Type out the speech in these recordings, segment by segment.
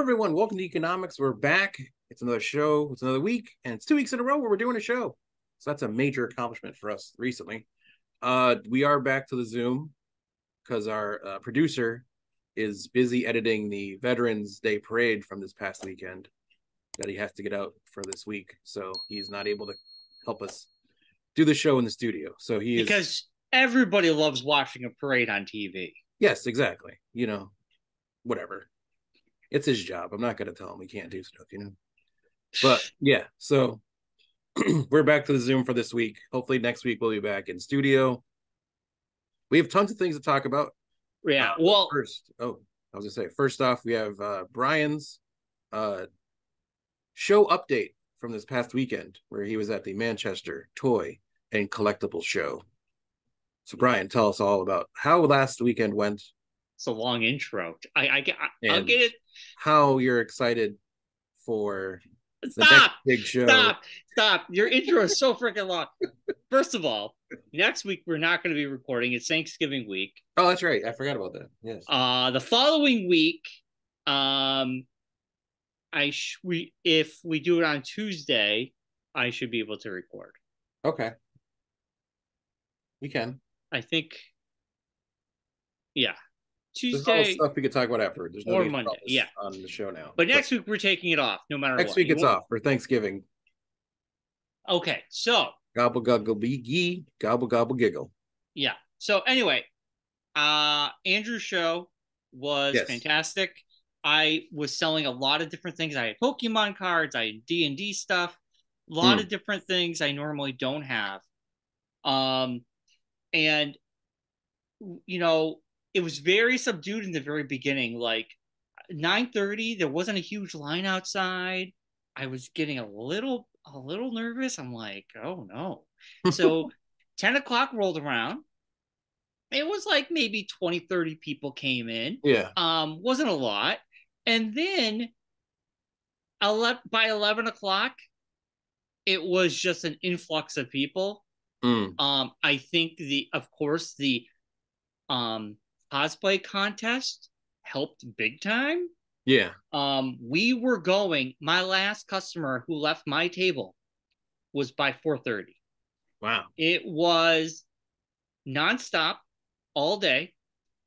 Hello, everyone. Welcome to Economics. We're back. It's another show. It's another week. And it's 2 weeks in a row where we're doing a show. So that's a major accomplishment for us recently. We are back to the Zoom because our producer is busy editing the Veterans Day parade from this past weekend that he has to get out for this week. So he's not able to help us do the show in the studio. So he is... Because everybody loves watching a parade on TV. Yes, exactly. You know, whatever. It's his job. I'm not going to tell him we can't do stuff, you know. But yeah, so we're back to the Zoom for this week. Hopefully next week we'll be back in studio. We have tons of things to talk about. Yeah. Well, first off, we have Brian's show update from this past weekend where he was at the Manchester Toy and Collectible Show. So Brian, tell us all about how last weekend went. It's a long intro. I'll get it. How you're excited for the next big show. Stop. Your intro is so freaking long. First of all, next week we're not going to be recording. It's Thanksgiving week. Oh, that's right. I forgot about that. Yes. The following week, if we do it on Tuesday, I should be able to record. Okay. We can. I think. Yeah. Tuesday. There's stuff we could talk about afterwards. There's no or Monday, yeah, on the show now. But next week we're taking it off, no matter what. Next week it's off for Thanksgiving. Okay, so gobble gobble gee, gobble gobble giggle. Yeah. So anyway, Andrew's show was fantastic. I was selling a lot of different things. I had Pokemon cards. I had D&D stuff. A lot of different things I normally don't have. And you know. It was very subdued in the very beginning, like 9:30. There wasn't a huge line outside. I was getting a little nervous. I'm like, oh no. So 10 o'clock rolled around. It was like maybe 20, 30 people came in. Yeah. Wasn't a lot. And then by 11 o'clock, it was just an influx of people. Mm. I think the cosplay contest helped big time. Yeah. We were going. My last customer who left my table was by 4:30. Wow. It was nonstop all day.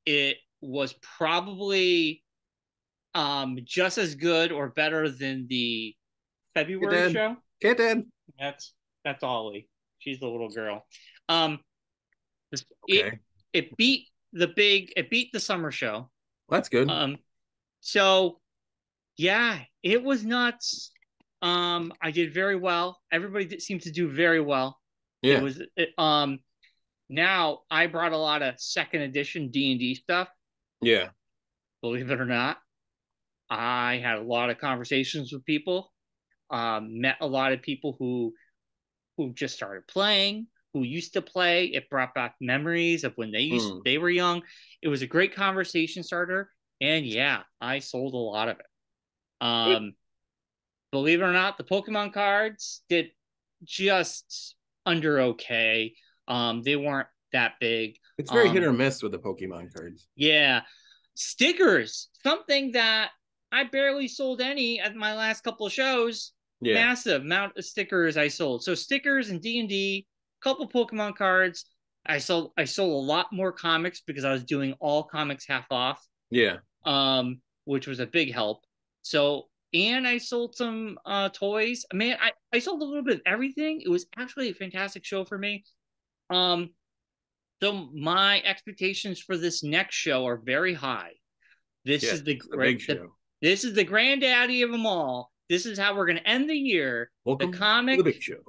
It was probably just as good or better than the February show. Get in. That's Ollie. She's the little girl. Okay. It beat the summer show. That's good. So yeah, it was nuts. I did very well. Everybody seemed to do very well. Yeah. Now I brought a lot of second edition D&D stuff. Yeah. Believe it or not, I had a lot of conversations with people. Met a lot of people who just started playing. Who used to play. It brought back memories of when they were young. It was a great conversation starter. And yeah, I sold a lot of it. Believe it or not, the Pokemon cards did just under okay. They weren't that big. It's very hit or miss with the Pokemon cards. Yeah. Stickers, something that I barely sold any at my last couple of shows. Yeah. Massive amount of stickers I sold. So stickers and D&D, couple Pokemon cards. I sold a lot more comics because I was doing all comics half off. Yeah. Which was a big help. So, and I sold some toys. Man, I sold a little bit of everything. It was actually a fantastic show for me. So my expectations for this next show are very high. This is the granddaddy of them all. This is how we're going to end the year. Welcome to the big show.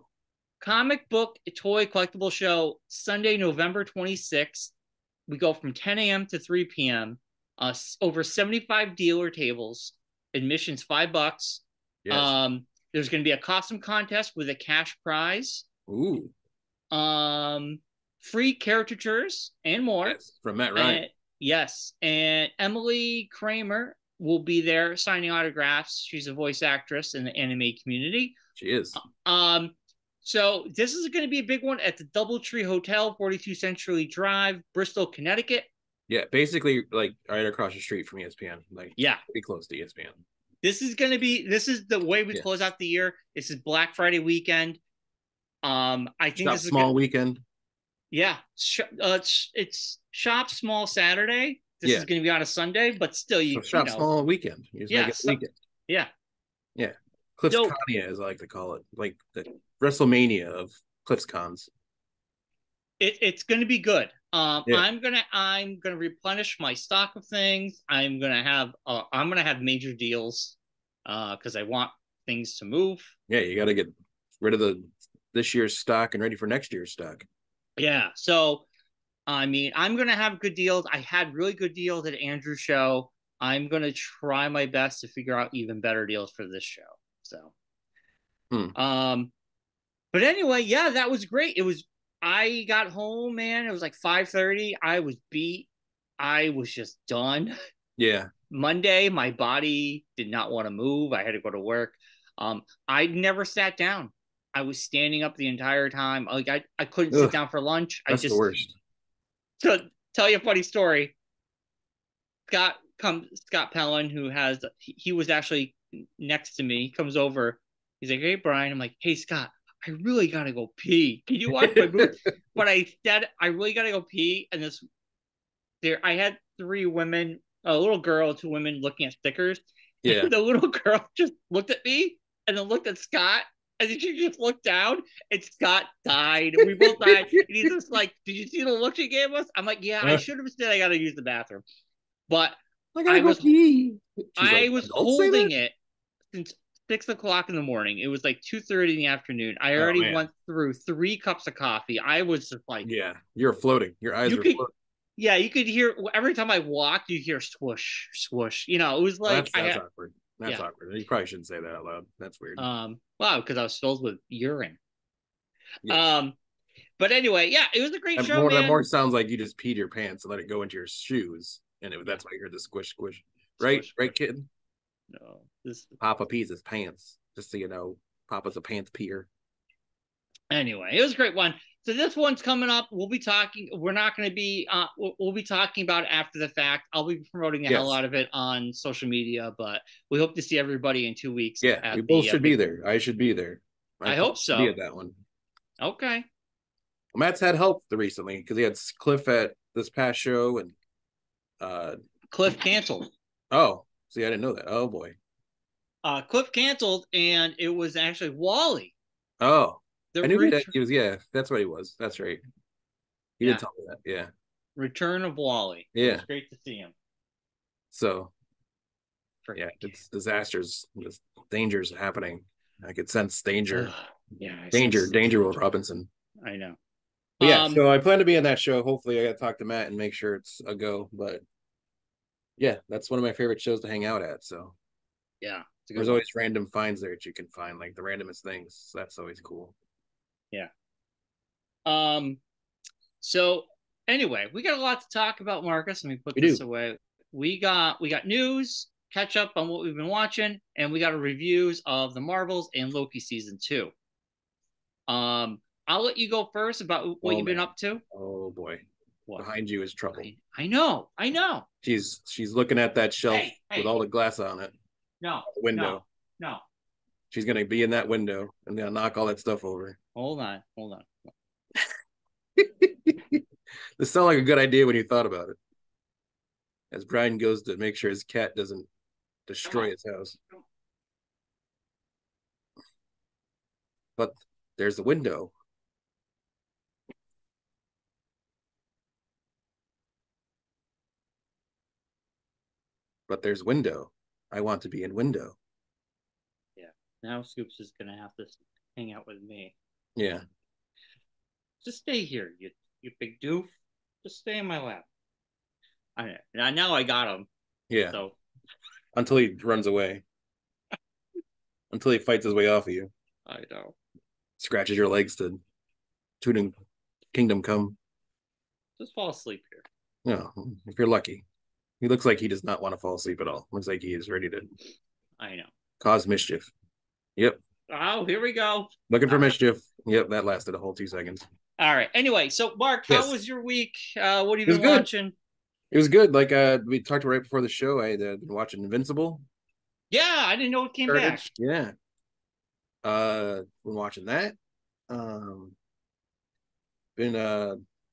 Comic book toy collectible show, Sunday, November 26th. We go from 10 a.m. to 3 p.m. Over 75 dealer tables. Admission's $5. Yes. There's going to be a costume contest with a cash prize. Ooh. Free caricatures and more. Yes, from Matt Ryan. And Emily Kramer will be there signing autographs. She's a voice actress in the anime community. She is. So this is going to be a big one at the Doubletree Hotel, 42 Century Drive, Bristol, Connecticut. Yeah, basically like right across the street from ESPN. Like, yeah, pretty close to ESPN. This is going to be, this is the way we close out the year. This is Black Friday weekend. I think this is a small weekend. Yeah. It's shop small Saturday. This is going to be on a Sunday, but still you, so shop small weekend. You just make it weekend. Yeah. Yeah. Cliffs Conia, as I like to call it. Like the WrestleMania of Cliffs Cons. It's going to be good. I'm gonna replenish my stock of things. I'm gonna have major deals because I want things to move. Yeah, you got to get rid of this year's stock and ready for next year's stock. Yeah, so I mean, I'm gonna have good deals. I had really good deals at Andrew's show. I'm gonna try my best to figure out even better deals for this show. So, but anyway, yeah, that was great. It was. I got home, man. It was like 5:30. I was beat. I was just done. Yeah. Monday, my body did not want to move. I had to go to work. I never sat down. I was standing up the entire time. Like I couldn't sit down for lunch. That's the worst. To tell you a funny story, Scott Pellin, who has he was actually next to me, comes over. He's like, "Hey, Brian." I'm like, "Hey, Scott. I really gotta go pee. Can you watch my movie?" But I said, I really gotta go pee. And I had three women, a little girl, two women looking at stickers. Yeah. And the little girl just looked at me and then looked at Scott. And then she just looked down and Scott died. We both died. And he's just like, "Did you see the look she gave us?" I'm like, "Yeah, I should have said I gotta use the bathroom. But I gotta go pee. I was holding it since 6 o'clock in the morning. It was like 2:30 in the afternoon. I already went through 3 cups of coffee. I was just like, yeah, you're floating. Your eyes were floating. Yeah, you could hear every time I walked, you hear swoosh, swoosh. You know, it was like that's awkward. That's awkward. You probably shouldn't say that out loud. That's weird. Wow, because I was filled with urine. Yes. But anyway, yeah, it was a great show. That more sounds like you just peed your pants and let it go into your shoes, and that's why you heard the squish, squish. Right, squish, right, squish. Kid. No, Papa pees his pants, just so you know. Papa's a pants peer. Anyway, it was a great one. So this one's coming up. We'll be talking about it after the fact. I'll be promoting the hell out of it on social media, but we hope to see everybody in 2 weeks. Yeah, we both should be there. I should be there. I hope so. Be at that one. Okay. Matt's had help recently because he had Cliff at this past show, and Cliff canceled. Oh. See, I didn't know that. Oh boy. Cliff canceled, and it was actually Wally. Oh, I knew that he was. Yeah, that's what he was. That's right. He did tell me that. Yeah. Return of Wally. Yeah. It's great to see him. So. Yeah, it's disasters. There's dangers happening. I could sense danger. Danger, Will Robinson. I know. But yeah. So I plan to be in that show. Hopefully, I got to talk to Matt and make sure it's a go, but. Yeah, that's one of my favorite shows to hang out at. So, yeah, there's always random finds there that you can find, like the randomest things. So that's always cool. Yeah. So anyway, we got a lot to talk about, Marcus. Let me put this away. We got news, catch up on what we've been watching, and we got reviews of The Marvels and Loki season 2. I'll let you go first about what you've been up to. Oh boy. What? Behind you is trouble. I know. She's looking at that shelf with all the glass on it. No. Window. No. She's gonna be in that window and they'll knock all that stuff over. Hold on. This sounds like a good idea when you thought about it. As Brian goes to make sure his cat doesn't destroy his house. But there's the window. But there's window. I want to be in window. Yeah. Now Scoops is going to have to hang out with me. Yeah. Just stay here, you big doof. Just stay in my lap. Now I got him. Yeah. So. Until he runs away. Until he fights his way off of you. I know. Scratches your legs to tune Kingdom Come. Just fall asleep here. No, if you're lucky. He looks like he does not want to fall asleep at all. Looks like he is ready to cause mischief. Yep. Oh, here we go. Looking for mischief. Yep, that lasted a whole 2 seconds. All right. Anyway, so Mark, how was your week? What have you been watching? It was good. Like we talked right before the show, I had been watching Invincible. Yeah, I didn't know it came back. Yeah. Been watching that. Been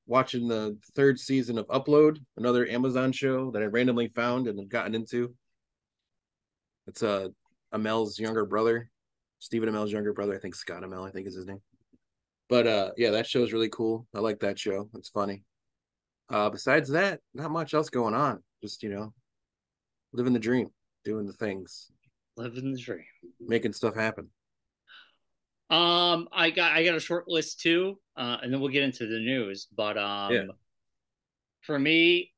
watching the third season of Upload, another Amazon show that I randomly found and have gotten into. It's Amel's younger brother, Stephen Amel's younger brother. I think Scott Amell, I think is his name. But yeah, that show is really cool. I like that show. It's funny. Besides that, not much else going on. Just, you know, living the dream, doing the things. Living the dream. Making stuff happen. I got a short list too, and then we'll get into the news. But yeah. For me,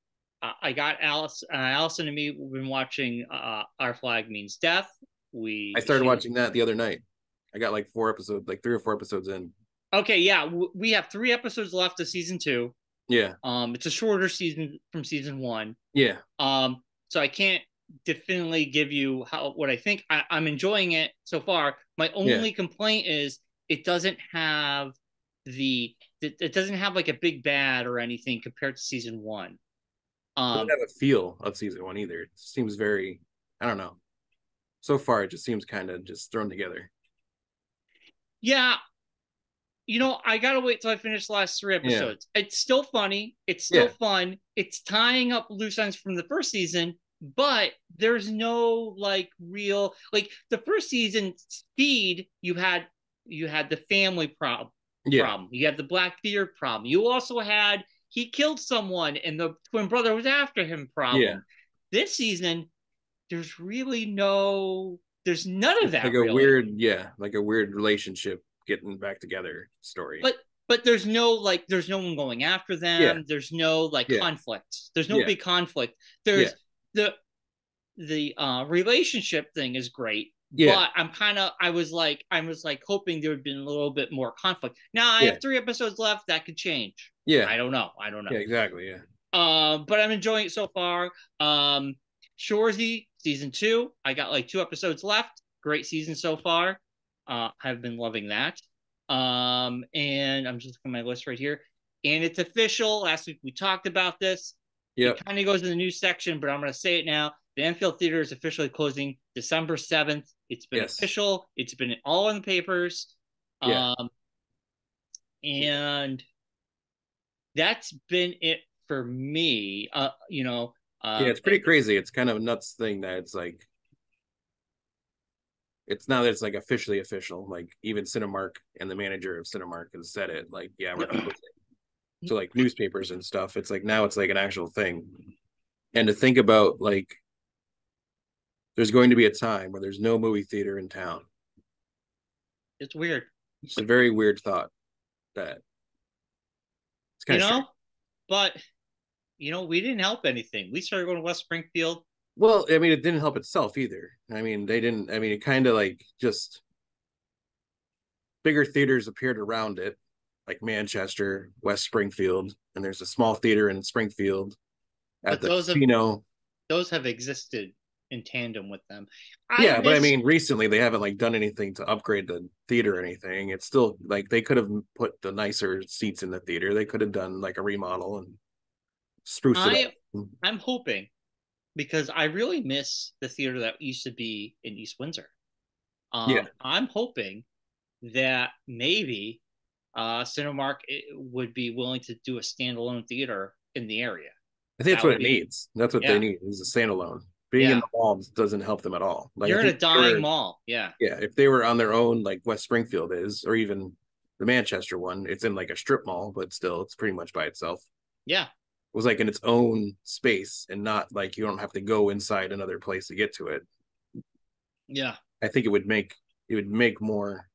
I got Allison and me. We've been watching Our Flag Means Death. I started watching that the other night. I got like three or four episodes in. Okay, yeah, we have 3 episodes left of season 2. Yeah. It's a shorter season from season 1. Yeah. So I can't definitely give you what I think. I'm enjoying it so far. My only complaint is it doesn't have like a big bad or anything compared to season 1. It doesn't have a feel of season 1 either. It seems very, I don't know. So far, it just seems kind of just thrown together. Yeah. You know, I gotta wait till I finish the last 3 episodes. Yeah. It's still funny. It's still fun. It's tying up loose ends from the first season, but there's no like real like the first season speed. You had the family problem. You had the Black Beard problem. You also had he killed someone and the twin brother was after him problem. Yeah. This season, there's really no. There's none of that. Like a really weird, like a weird relationship. Getting back together story, but there's no like there's no one going after them. Yeah. There's no like conflict. There's no big conflict. There's the relationship thing is great. Yeah. But I was like hoping there would be a little bit more conflict. Now I have 3 episodes left. That could change. Yeah. I don't know. Yeah, exactly. Yeah. But I'm enjoying it so far. Shoresy season 2. I got like 2 episodes left. Great season so far. I've been loving that. And I'm just looking at my list right here. And it's official. Last week we talked about this. Yep. It kind of goes in the news section, but I'm going to say it now. The Enfield Theater is officially closing December 7th. It's been official. It's been all in the papers. Yeah. And that's been it for me. You know. Yeah, it's pretty crazy. It's kind of a nuts thing that it's like. It's now that it's like officially official, like even Cinemark and the manager of Cinemark has said it, like, yeah, we're closing. So like newspapers and stuff. It's like now it's like an actual thing. And to think about like there's going to be a time where there's no movie theater in town. It's weird. It's a very weird thought that it's kind of strange. But you know, we didn't help anything. We started going to West Springfield. Well, I mean, it didn't help itself either. I mean, they didn't. I mean, it kind of like just bigger theaters appeared around it, like Manchester, West Springfield, and there's a small theater in Springfield at the casino. Those have existed in tandem with them. But I mean, recently they haven't like done anything to upgrade the theater or anything. It's still like they could have put the nicer seats in the theater. They could have done like a remodel and spruce it up. I'm hoping. Because I really miss the theater that used to be in East Windsor. I'm hoping that maybe Cinemark would be willing to do a standalone theater in the area. I think that's what it needs. That's what they need is a standalone. Being in the malls doesn't help them at all. Like, you're in a dying mall. Yeah. Yeah. If they were on their own, like West Springfield is, or even the Manchester one, it's in like a strip mall, but still it's pretty much by itself. Yeah. Was like in its own space and not like you don't have to go inside another place to get to it. Yeah. I think it would make more.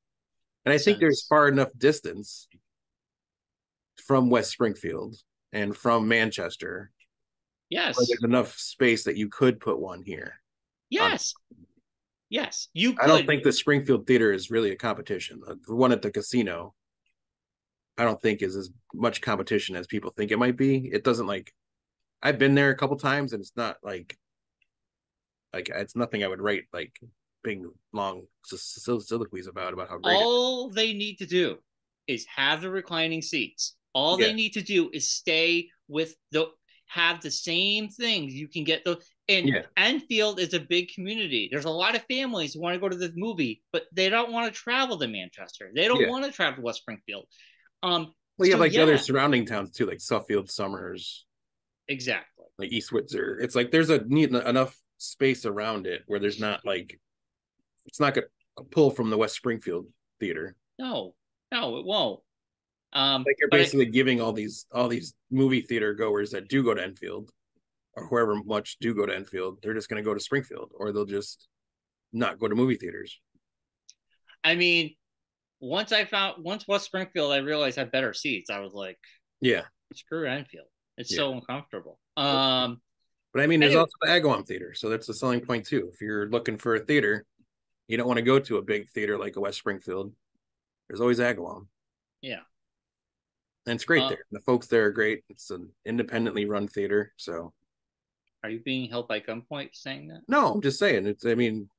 And I think there's far enough distance from West Springfield and from Manchester. Yes. There's enough space that you could put one here. Yes. Yes. You could. I don't think the Springfield Theater is really a competition. The one at the casino. I don't think is as much competition as people think it might be. It doesn't like I've been there a couple times and it's not like it's nothing I would write like big long soliloquies about how great all they need to do is have the reclining seats. All they need to do is have the same things. You can get And Enfield is a big community. There's a lot of families who want to go to the movie, but they don't want to travel to Manchester. They don't want to travel to West Springfield. Well, so, like the other surrounding towns too, like Suffield, Summers. Exactly. Like East Windsor. It's like there's a need enough space around it where there's not like, it's not going to pull from the West Springfield theater. No, no, it won't. Like you're basically giving all these movie theater goers that do go to Enfield, or whoever much do go to Enfield, they're just going to go to Springfield, or they'll just not go to movie theaters. I mean, once West Springfield, I realized I had better seats. I was like, yeah, screw Enfield. It's so uncomfortable. But I mean, there's also the Agawam Theater, so that's a selling point too. If you're looking for a theater, you don't want to go to a big theater like a West Springfield. There's always Agawam. Yeah. And it's great there. The folks there are great. It's an independently run theater. So, are you being held by gunpoint saying that? No, I'm just saying. It's. I mean,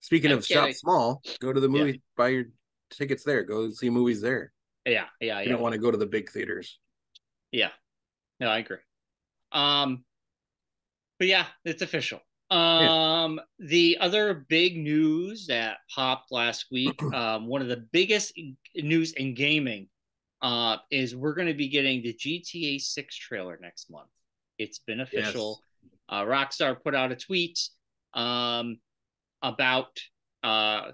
speaking of shop small, go to the movie, buy your tickets there. Go see movies there. Yeah, yeah, You don't want to go to the big theaters. Yeah. No, I agree. But yeah, it's official. The other big news that popped last week, one of the biggest news in gaming, is we're going to be getting the GTA 6 trailer next month. It's been official. Yes. Rockstar put out a tweet about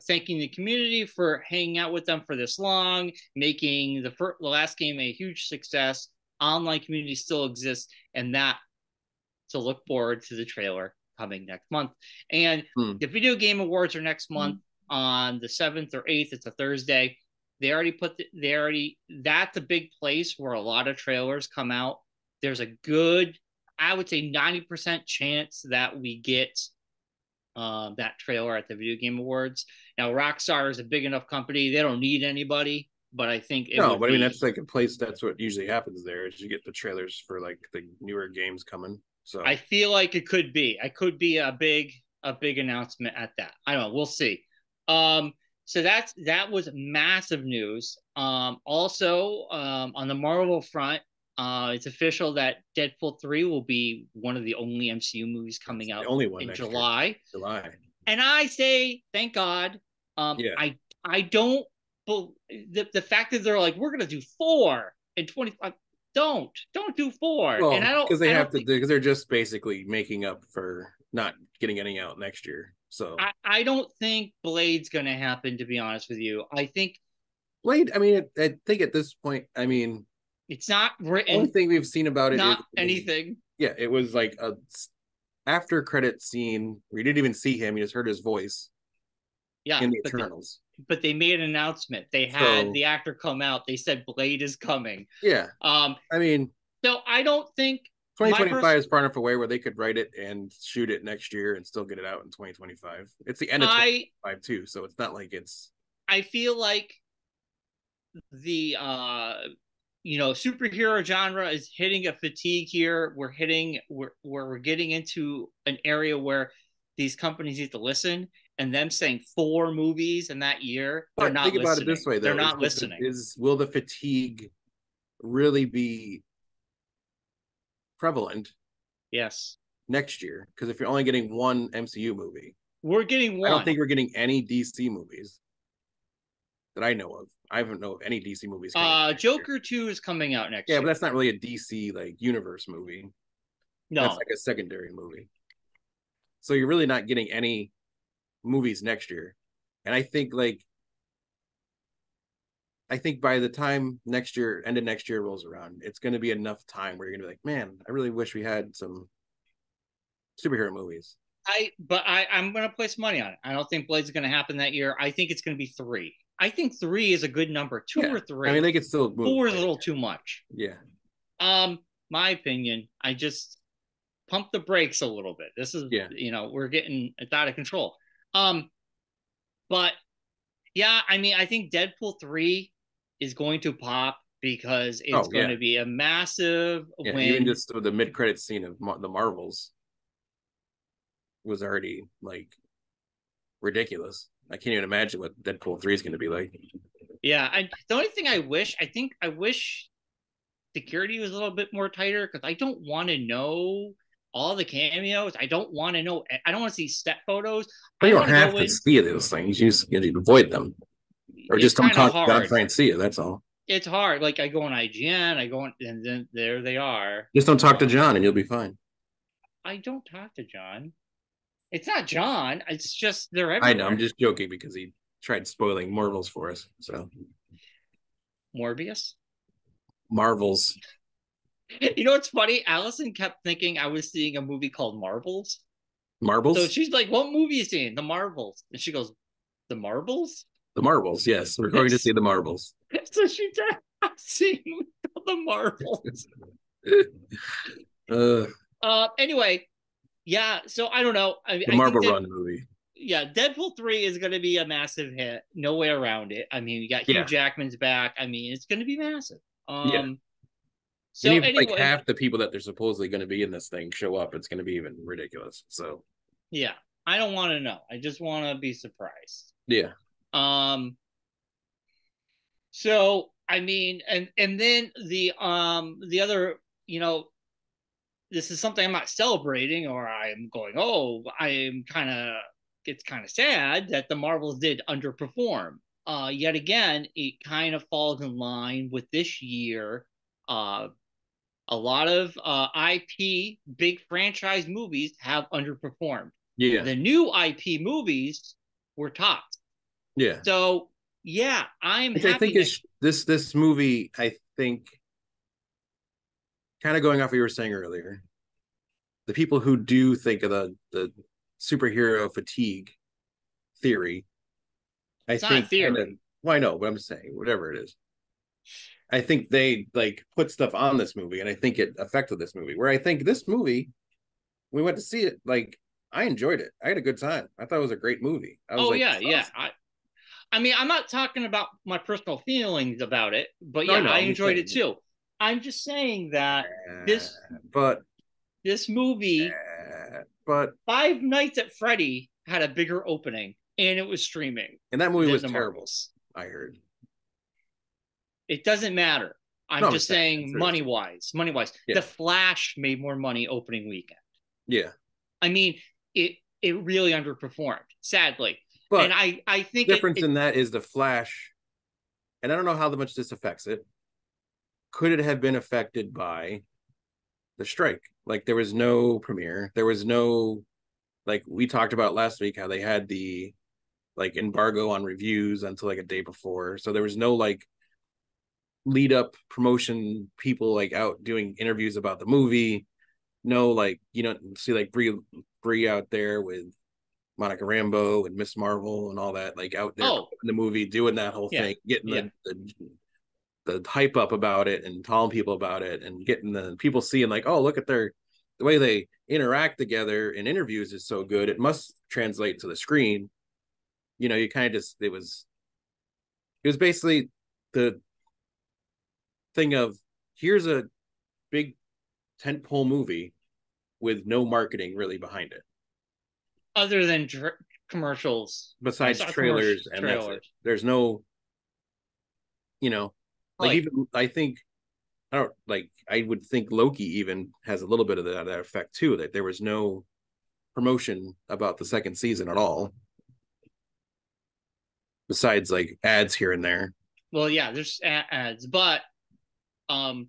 thanking the community for hanging out with them for this long, making the last game a huge success. Online community still exists, and that to look forward to the trailer coming next month. And the Video Game Awards are next month on the 7th or 8th. It's a Thursday. They already put that's a big place where a lot of trailers come out. There's a good, I would say 90% chance that we get that trailer at the Video Game Awards. Now, Rockstar is a big enough company. They don't need anybody, but I think I mean, that's like a place, that's what usually happens there is you get the trailers for like the newer games coming. So I feel like it could be. I could be a big announcement at that. I don't know. We'll see. So that was massive news. Also, on the Marvel front, it's official that Deadpool 3 will be one of the only MCU movies coming out in July. And I say, thank God. I don't. But the fact that they're like, we're going to do 4 in 2025. Don't do 4. Well, and I don't, because they have to do, because they're just basically making up for not getting any out next year. So I don't think Blade's going to happen, to be honest with you. I think Blade, I mean, I think at this point, I mean, it's not written. One thing we've seen about it, anything. Yeah, it was like a after credit scene where you didn't even see him; you just heard his voice. Yeah, in the Eternals. But they made an announcement. They had the actor come out. They said Blade is coming. Yeah. I mean, so I don't think 2025 is far enough away where they could write it and shoot it next year and still get it out in 2025. It's the end of 2025 too, so it's not like it's. I feel like the superhero genre is hitting a fatigue here. We're getting into an area where these companies need to listen. And them saying 4 movies in that year, they're not listening. Think about it this way, though. They're not listening. Will the fatigue really be prevalent? Yes. Next year, because if you're only getting one MCU movie, we're getting one. I don't think we're getting any DC movies that I know of. I don't know of any DC movies. Joker 2 is coming out next year. Yeah, but that's not really a DC like universe movie. No, that's like a secondary movie. So you're really not getting any movies next year, and I think by the time end of next year rolls around, it's going to be enough time where you're gonna be like, man, I really wish we had some superhero movies. I'm gonna place money on it. I don't think Blade's gonna happen that year. I think it's gonna be 3. I think 3 is a good number. 2 or 3. I mean, they could still move. 4 is a little too much. Yeah. My opinion. I just pump the brakes a little bit. This is we're getting it's out of control. But yeah, I mean, I think Deadpool 3 is going to pop because it's going to be a massive win. Even just the mid-credit scene of the Marvels was already like ridiculous. I can't even imagine what Deadpool 3 is going to be like. Yeah, the only thing I wish security was a little bit more tighter because I don't want to know all the cameos. I don't want to know. I don't want to see step photos. But you don't have to see those things. You just avoid them, or just don't talk about trying to see it. That's all. It's hard. Like I go on IGN, and then there they are. Just don't talk to John, and you'll be fine. I don't talk to John. It's not John. It's just they're everywhere. I know. I'm just joking because he tried spoiling Marvels for us. So Morbius. Marvels. You know what's funny? Allison kept thinking I was seeing a movie called Marvels. Marvels? So she's like, what movie are you seeing? The Marvels. And she goes, The Marvels? The Marvels, yes. We're going to see The Marvels. So she said, I'm seeing The Marvels. Anyway, yeah, so I don't know. The Marvel Run movie. Yeah, Deadpool 3 is going to be a massive hit. No way around it. I mean, you got Hugh Jackman's back. I mean, it's going to be massive. So and if anyway, like half the people that they're supposedly going to be in this thing show up, it's going to be even ridiculous. So yeah, I don't want to know. I just want to be surprised. Yeah. So I mean, and then the other, you know, this is something I'm not celebrating, or I'm going, oh, I am kind of. It's kind of sad that the Marvels did underperform. Yet again, it kind of falls in line with this year. A lot of IP, big franchise movies have underperformed. Yeah. The new IP movies were top. Yeah. So, yeah, I'm happy. I think this movie, I think, kind of going off what you were saying earlier, the people who do think of the superhero fatigue theory, it's not theory. Well, I know, but I'm saying, whatever it is. I think they like put stuff on this movie, and I think it affected this movie. Where I think this movie, we went to see it, like I enjoyed it. I had a good time. I thought it was a great movie. I was yeah. I mean, I'm not talking about my personal feelings about it, but no, yeah, no, I enjoyed it too. I'm just saying that this movie, but Five Nights at Freddy had a bigger opening, and it was streaming. And that movie was terrible. I heard. It doesn't matter. I'm just saying money-wise. Yeah. The Flash made more money opening weekend. Yeah. I mean, it really underperformed, sadly. But and I think the difference in that is the Flash, and I don't know how much this affects it, could it have been affected by the strike? Like, there was no premiere. There was no, like, we talked about last week how they had the, like, embargo on reviews until, like, a day before. So there was no, like, lead up promotion people like out doing interviews about the movie. No, like, you don't see like Brie out there with Monica Rambeau and Ms. Marvel and all that, like out there in the movie doing that whole thing, getting the hype up about it and telling people about it and getting the people seeing like, oh, look at the way they interact together in interviews is so good. It must translate to the screen. You know, you kind of just it was basically the thing of here's a big tentpole movie with no marketing really behind it, other than commercials. Besides trailers and that's it. There's no, you know, like even I would think Loki even has a little bit of that effect too. That there was no promotion about the second season at all, besides like ads here and there. Well, yeah, there's ads, but. The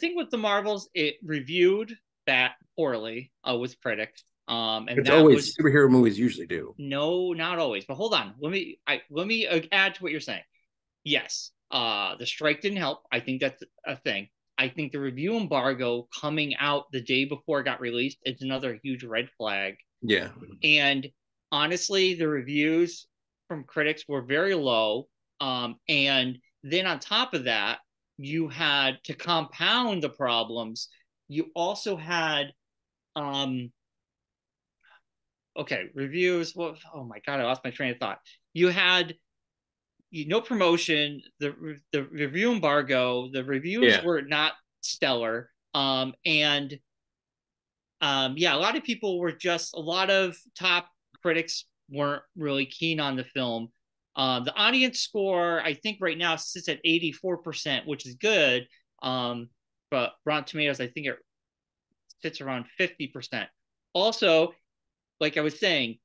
thing with the Marvels, it reviewed that poorly with critics. And it's always superhero movies usually do. No, not always. But hold on, let me add to what you're saying. Yes, the strike didn't help. I think that's a thing. I think the review embargo coming out the day before it got released is another huge red flag. Yeah. And honestly, the reviews from critics were very low. And then on top of that, you had to compound the problems. You also had, reviews. Well, oh my God, I lost my train of thought. You had no promotion, the review embargo, the reviews were not stellar. A lot of people were a lot of top critics weren't really keen on the film. The audience score, I think right now sits at 84%, which is good. But Rotten Tomatoes, I think it sits around 50%. Also, like I was saying,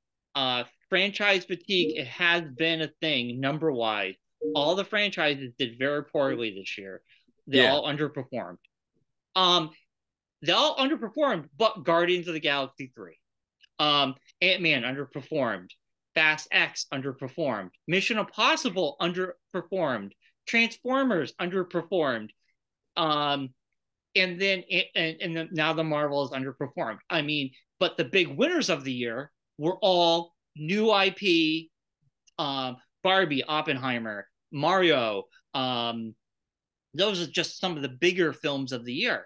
franchise fatigue, it has been a thing number-wise. All the franchises did very poorly this year. They all underperformed. They all underperformed, but Guardians of the Galaxy 3. Ant-Man underperformed. Fast X underperformed. Mission Impossible underperformed. Transformers underperformed. And then now the Marvels underperformed. I mean, but the big winners of the year were all new IP, Barbie, Oppenheimer, Mario. Those are just some of the bigger films of the year.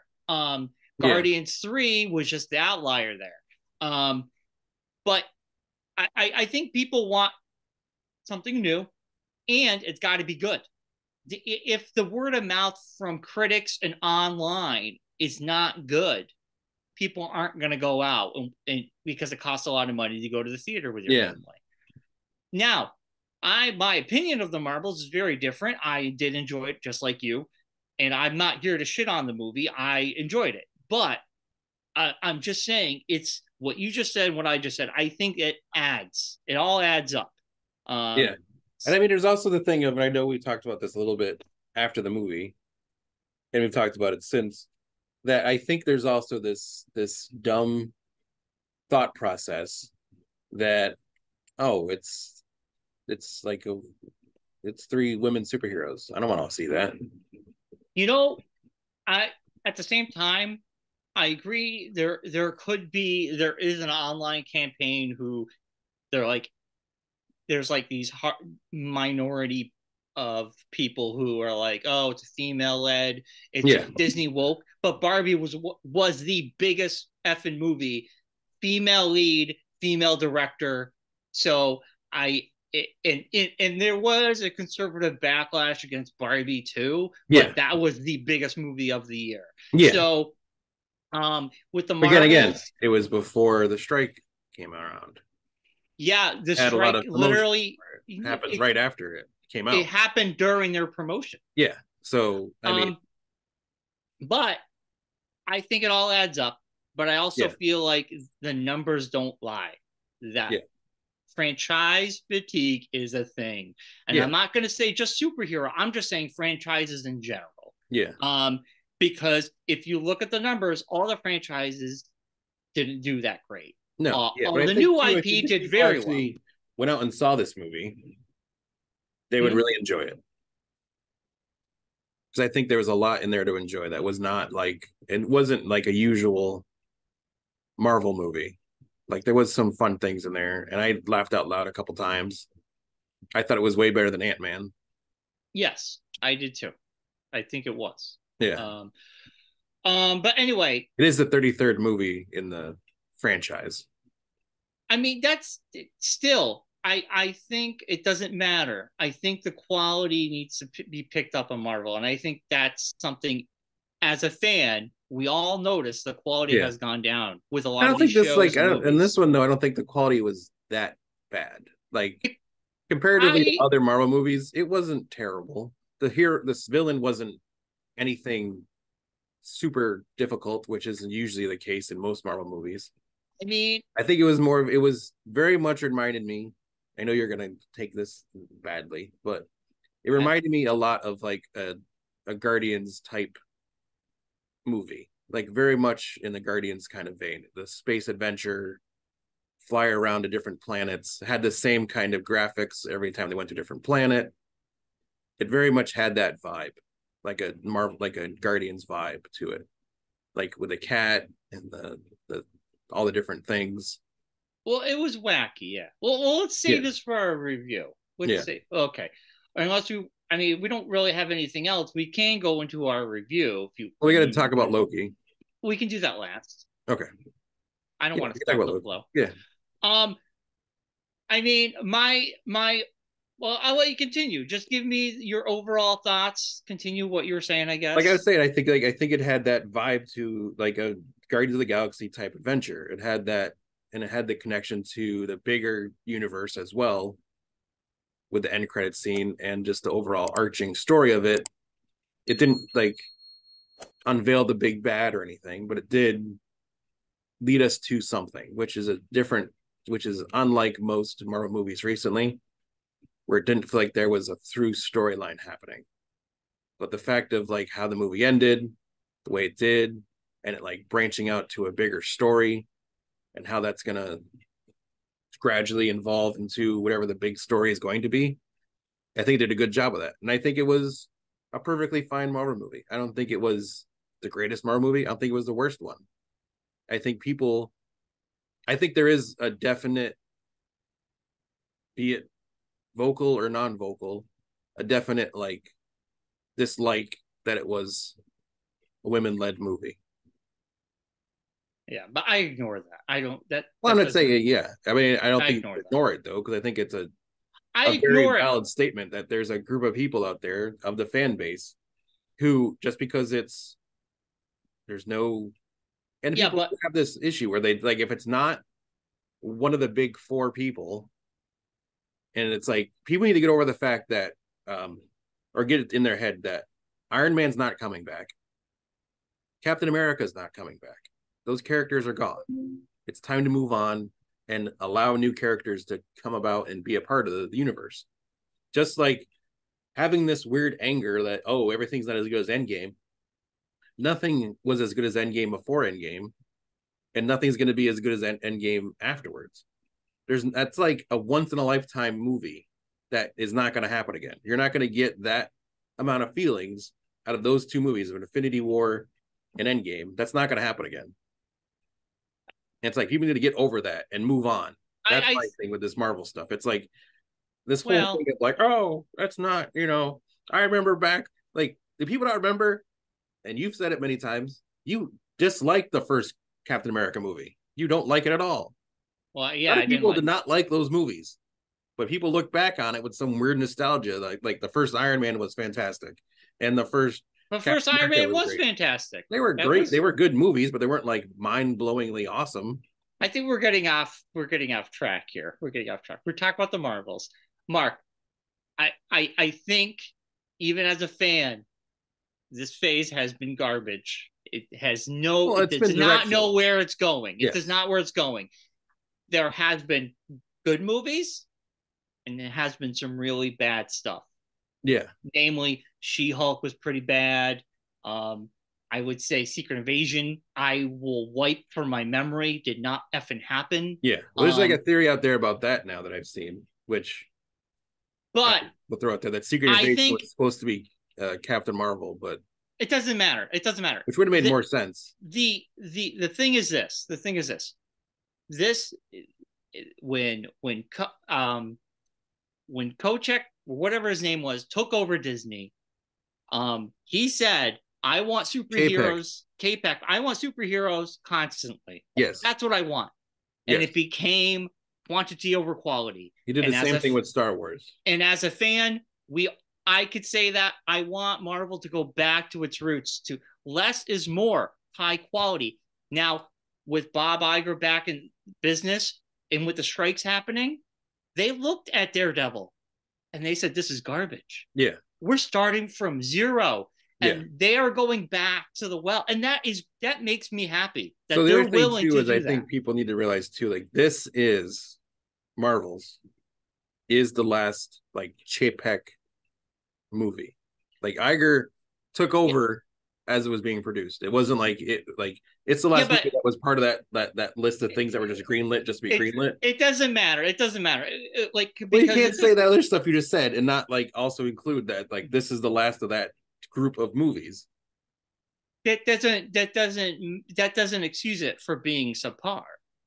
Guardians 3 was just the outlier there. But I think people want something new, and it's got to be good. If the word of mouth from critics and online is not good, people aren't going to go out and because it costs a lot of money to go to the theater with your family. Now, my opinion of the Marvels is very different. I did enjoy it just like you, and I'm not here to shit on the movie. I enjoyed it, but I'm just saying it's what you just said, what I just said. I think it adds. It all adds up. And I mean, there's also the thing of, and I know we talked about this a little bit after the movie, and we've talked about it since, that I think there's also this dumb thought process that, oh, it's like it's three women superheroes. I don't want to see that. You know, I at the same time, I agree. There is an online campaign who they're like, there's like these minority of people who are like, oh, it's a female-led, it's Disney woke. But Barbie was the biggest effing movie, female lead, female director. So and there was a conservative backlash against Barbie too. Yeah, but that was the biggest movie of the year. Yeah. So, with the Marvels, again, it was before the strike came around. Yeah, the strike literally happened right after it came out. It happened during their promotion. Yeah, so I mean, but I think it all adds up. But I also feel like the numbers don't lie. That franchise fatigue is a thing, and I'm not going to say just superhero. I'm just saying franchises in general. Yeah. Because if you look at the numbers, all the franchises didn't do that great. No, all the new IP did very well. Went out and saw this movie, they would really enjoy it, because I think there was a lot in there to enjoy that was not like, it wasn't like a usual Marvel movie. Like there was some fun things in there, and I laughed out loud a couple times. I thought it was way better than Ant-Man. Yes, I did too. I think it was. Yeah. But anyway, it is the 33rd movie in the franchise. I mean, that's still, I think it doesn't matter. I think the quality needs to be picked up on Marvel, and I think that's something as a fan we all notice. The quality has gone down with a lot of these shows. In this one though, I don't think the quality was that bad. Like comparatively to other Marvel movies, it wasn't terrible. This villain wasn't anything super difficult, which isn't usually the case in most Marvel movies. I mean, I think it was more of, it was very much reminded me, I know you're going to take this badly, but it reminded me a lot of like a Guardians type movie, like very much in the Guardians kind of vein. The space adventure, fly around to different planets, had the same kind of graphics every time they went to a different planet. It very much had that vibe, like a Guardians vibe to it, like with a cat and the all the different things. Well, it was wacky, yeah. Well, let's save this for our review. Okay. Unless we don't really have anything else. We can go into our review if you. Well, we got to talk about Loki. We can do that last. Okay. I don't want to start the flow. Yeah. I mean, well, I'll let you continue. Just give me your overall thoughts. Continue what you were saying, I guess. Like I was saying, I think it had that vibe to like a Guardians of the Galaxy type adventure. It had that, and it had the connection to the bigger universe as well, with the end credit scene and just the overall arching story of it. It didn't like unveil the big bad or anything, but it did lead us to something, which is unlike most Marvel movies recently, where it didn't feel like there was a through storyline happening. But the fact of like how the movie ended, the way it did, and it like branching out to a bigger story, and how that's gonna gradually evolve into whatever the big story is going to be, I think did a good job of that. And I think it was a perfectly fine Marvel movie. I don't think it was the greatest Marvel movie. I don't think it was the worst one. I think there is a definite, be it vocal or non-vocal, a definite like dislike that it was a women-led movie. Yeah, but I ignore that. I don't. That. Well, I'm not saying yeah. I mean, I don't think ignore it though, because I think it's a very valid statement that there's a group of people out there of the fan base who just because it's there's no. And people have this issue where they like if it's not one of the big four people, and it's like people need to get over the fact that or get it in their head that Iron Man's not coming back, Captain America's not coming back. Those characters are gone. It's time to move on and allow new characters to come about and be a part of the universe. Just like having this weird anger that, oh, everything's not as good as Endgame. Nothing was as good as Endgame before Endgame, and nothing's going to be as good as Endgame afterwards. That's like a once-in-a-lifetime movie that is not going to happen again. You're not going to get that amount of feelings out of those two movies, of Infinity War and Endgame. That's not going to happen again. And it's like people need to get over that and move on. That's my thing with this Marvel stuff. It's like this whole thing of like, oh, that's not, you know, I remember back, like the people that remember. And you've said it many times, you dislike the first Captain America movie. You don't like it at all. Well, yeah, people did not like those movies. But people look back on it with some weird nostalgia. Like the first Iron Man was fantastic. And the first Iron Man was fantastic. They were great. They were good movies, but they weren't like mind-blowingly awesome. I think we're getting off track here. We're getting off track. We're talking about the Marvels. Mark, I think even as a fan, this phase has been garbage. It has no, well, it does not know where it's going. It does not where it's going. There has been good movies and there has been some really bad stuff. Yeah. Namely, She-Hulk was pretty bad. I would say Secret Invasion, I will wipe from my memory, did not effing happen. Yeah. Well, there's like a theory out there about that now that I've seen, which we'll throw out there that Secret Invasion was supposed to be Captain Marvel, but it doesn't matter. It doesn't matter. Which would have made more sense. The thing is this. The thing is this. This when Kochek, whatever his name was, took over Disney, he said, "I want superheroes." Chapek, I want superheroes constantly. Yes, that's what I want. And it became quantity over quality. He did the same thing with Star Wars. And as a fan, I could say that I want Marvel to go back to its roots, to less is more, high quality. Now, with Bob Iger back in business and with the strikes happening, they looked at Daredevil and they said, this is garbage. Yeah. We're starting from zero. And they are going back to the well. And that makes me happy. That so they're willing to do that. I think people need to realize too, like this is Marvel's is the last like Chapek movie. Like Iger took over as it was being produced. It wasn't like it like it's the last movie that was part of that list of things that were just greenlit, greenlit. It doesn't matter. It doesn't matter. Like but you can't say that other stuff you just said and not like also include that like this is the last of that group of movies. That doesn't excuse it for being subpar.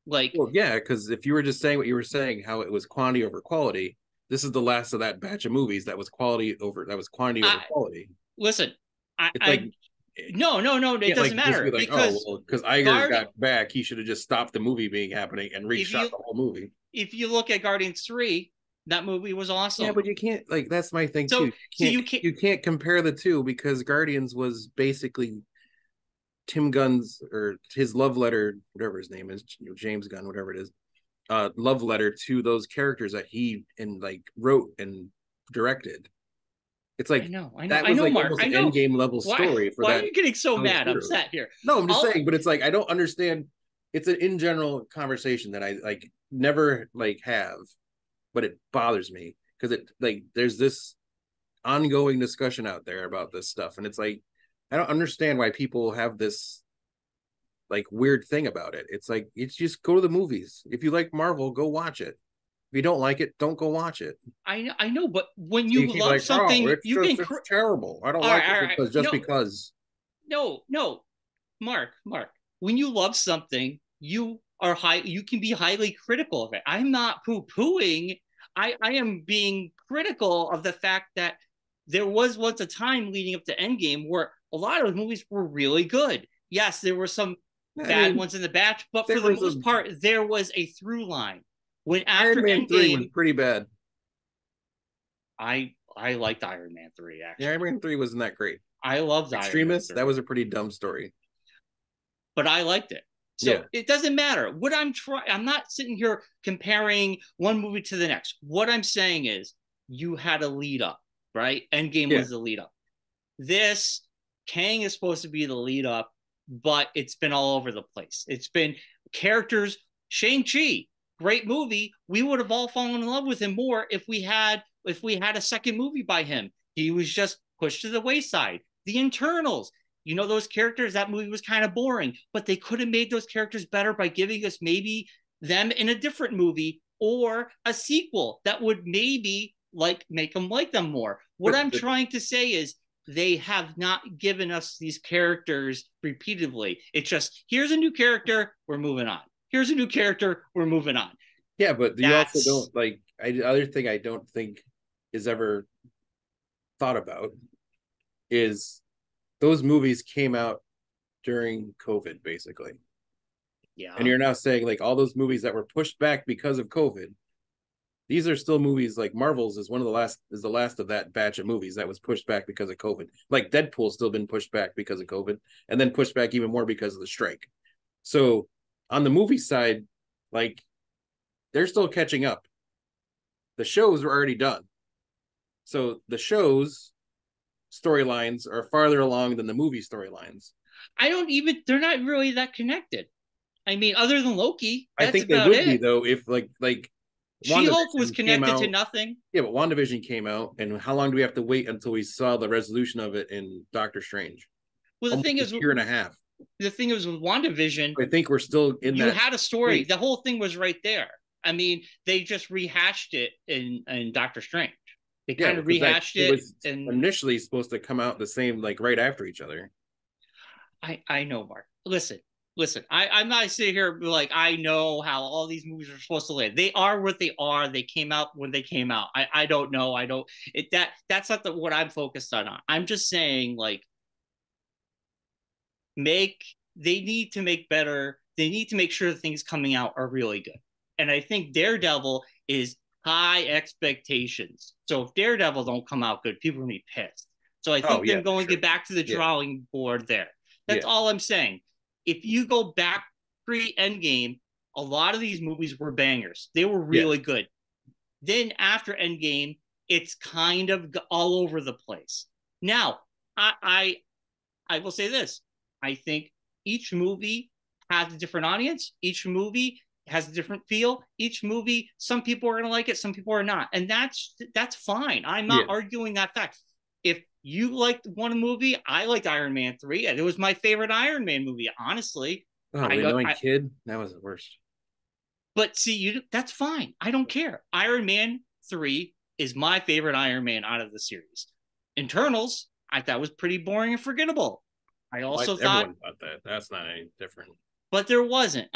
Like well, yeah, because if you were just saying what you were saying, how it was quantity over quality. This is the last of that batch of movies that was quantity over quality. Listen, no, it doesn't matter because Iger got back, he should have just stopped the movie being happening and reshot the whole movie. If you look at Guardians 3, that movie was awesome. Yeah, but you can't like that's my thing too. You can't compare the two because Guardians was basically Tim Gunn's or his love letter, whatever his name is, James Gunn, whatever it is. Love letter to those characters that he and like wrote and directed. It's like I know that was I know, like Mark, almost an Endgame level story. Why are you getting so mad? I'm upset here. No, I'm just saying, but it's like I don't understand. it's an in general conversation that I like never like have, but it bothers me because it like there's this ongoing discussion out there about this stuff, and it's like I don't understand why people have this like weird thing about it. It's like it's just go to the movies. If you like Marvel, go watch it. If you don't like it, don't go watch it. I know, but when you love like, something, you can terrible. I don't all like right, it because, right. just no, because. No, Mark. When you love something, you are you can be highly critical of it. I'm not poo-pooing. I am being critical of the fact that there was a time leading up to Endgame where a lot of those movies were really good. Yes, there were some bad ones in the batch, but for the most part, there was a through line. When after Iron Man Endgame, 3 was pretty bad. I liked Iron Man 3, actually. Yeah, Iron Man 3 wasn't that great. I loved Iron Man 3. Extremists, that was a pretty dumb story. But I liked it. So yeah. It doesn't matter. What I'm not sitting here comparing one movie to the next. What I'm saying is you had a lead up, right? Endgame was the lead up. This, Kang is supposed to be the lead up, but it's been all over the place. It's been characters, Shang-Chi. Great movie. We would have all fallen in love with him more if we had a second movie by him. He was just pushed to the wayside. The Eternals, you know, those characters, that movie was kind of boring, but they could have made those characters better by giving us maybe them in a different movie or a sequel that would maybe like make them like them more. What I'm trying to say is they have not given us these characters repeatedly. It's just, here's a new character, we're moving on. Here's a new character, we're moving on. Yeah, but you also don't, like, the other thing I don't think is ever thought about is those movies came out during COVID, basically. Yeah. And you're now saying, like, all those movies that were pushed back because of COVID, these are still movies, like, Marvel's is the last of that batch of movies that was pushed back because of COVID. Like, Deadpool's still been pushed back because of COVID, and then pushed back even more because of the strike. So on the movie side, like, they're still catching up. The shows were already done. So the shows' storylines are farther along than the movie storylines. They're not really that connected. I mean, other than Loki, that's I think about they would it. Be, though, if, like She-Hulk was connected to nothing. Yeah, but WandaVision came out, and how long do we have to wait until we saw the resolution of it in Doctor Strange? Well, the thing is, a year and a half. The thing is with WandaVision, I think we're still in that. You had a story. The whole thing was right there. I mean, they just rehashed it in Doctor Strange. They kind of rehashed it. It was initially supposed to come out the same, like right after each other. I know, Mark. Listen. I'm not sitting here like I know how all these movies are supposed to land. They are what they are. They came out when they came out. I don't know. I don't. That's not what I'm focused on. I'm just saying, like, they need to make sure the things coming out are really good. And I think Daredevil is high expectations. So if Daredevil don't come out good, people are going to be pissed. So I think they're going to get back to the drawing board there. That's all I'm saying. If you go back pre-Endgame, a lot of these movies were bangers. They were really good. Then after Endgame, it's kind of all over the place. Now, I will say this. I think each movie has a different audience. Each movie has a different feel. Each movie, some people are going to like it, some people are not. And that's fine. I'm not arguing that fact. If you liked one movie, I liked Iron Man 3. It was my favorite Iron Man movie, honestly. Oh, the annoying kid? That was the worst. But see, that's fine. I don't care. Iron Man 3 is my favorite Iron Man out of the series. Eternals, I thought was pretty boring and forgettable. I also thought that. That's not any different. But there wasn't.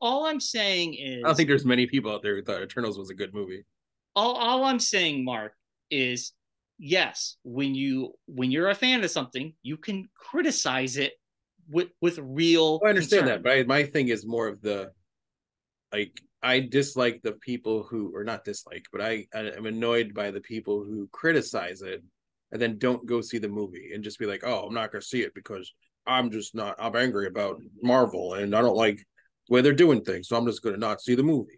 All I'm saying is, I don't think there's many people out there who thought Eternals was a good movie. All I'm saying, Mark, is yes, when you're a fan of something, you can criticize it with real I understand concern. That, but my thing is more of the, like, I dislike the people who, or not dislike, but I am annoyed by the people who criticize it and then don't go see the movie and just be like, oh, I'm not going to see it because I'm angry about Marvel and I don't like the way they're doing things. So I'm just going to not see the movie.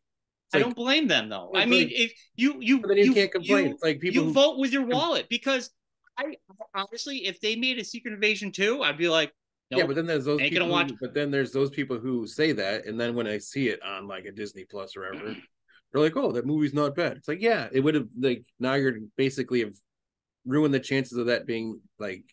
It's I don't blame them, though. I mean, if you can't complain. It's like people you vote with your wallet because I honestly, if they made a Secret Invasion 2, I'd be like, Nope. Yeah, but then there's those people who say that, and then when I see it on like a Disney Plus or whatever, they're like, "Oh, that movie's not bad." It's like, yeah, it would have like now you're basically have ruined the chances of that being like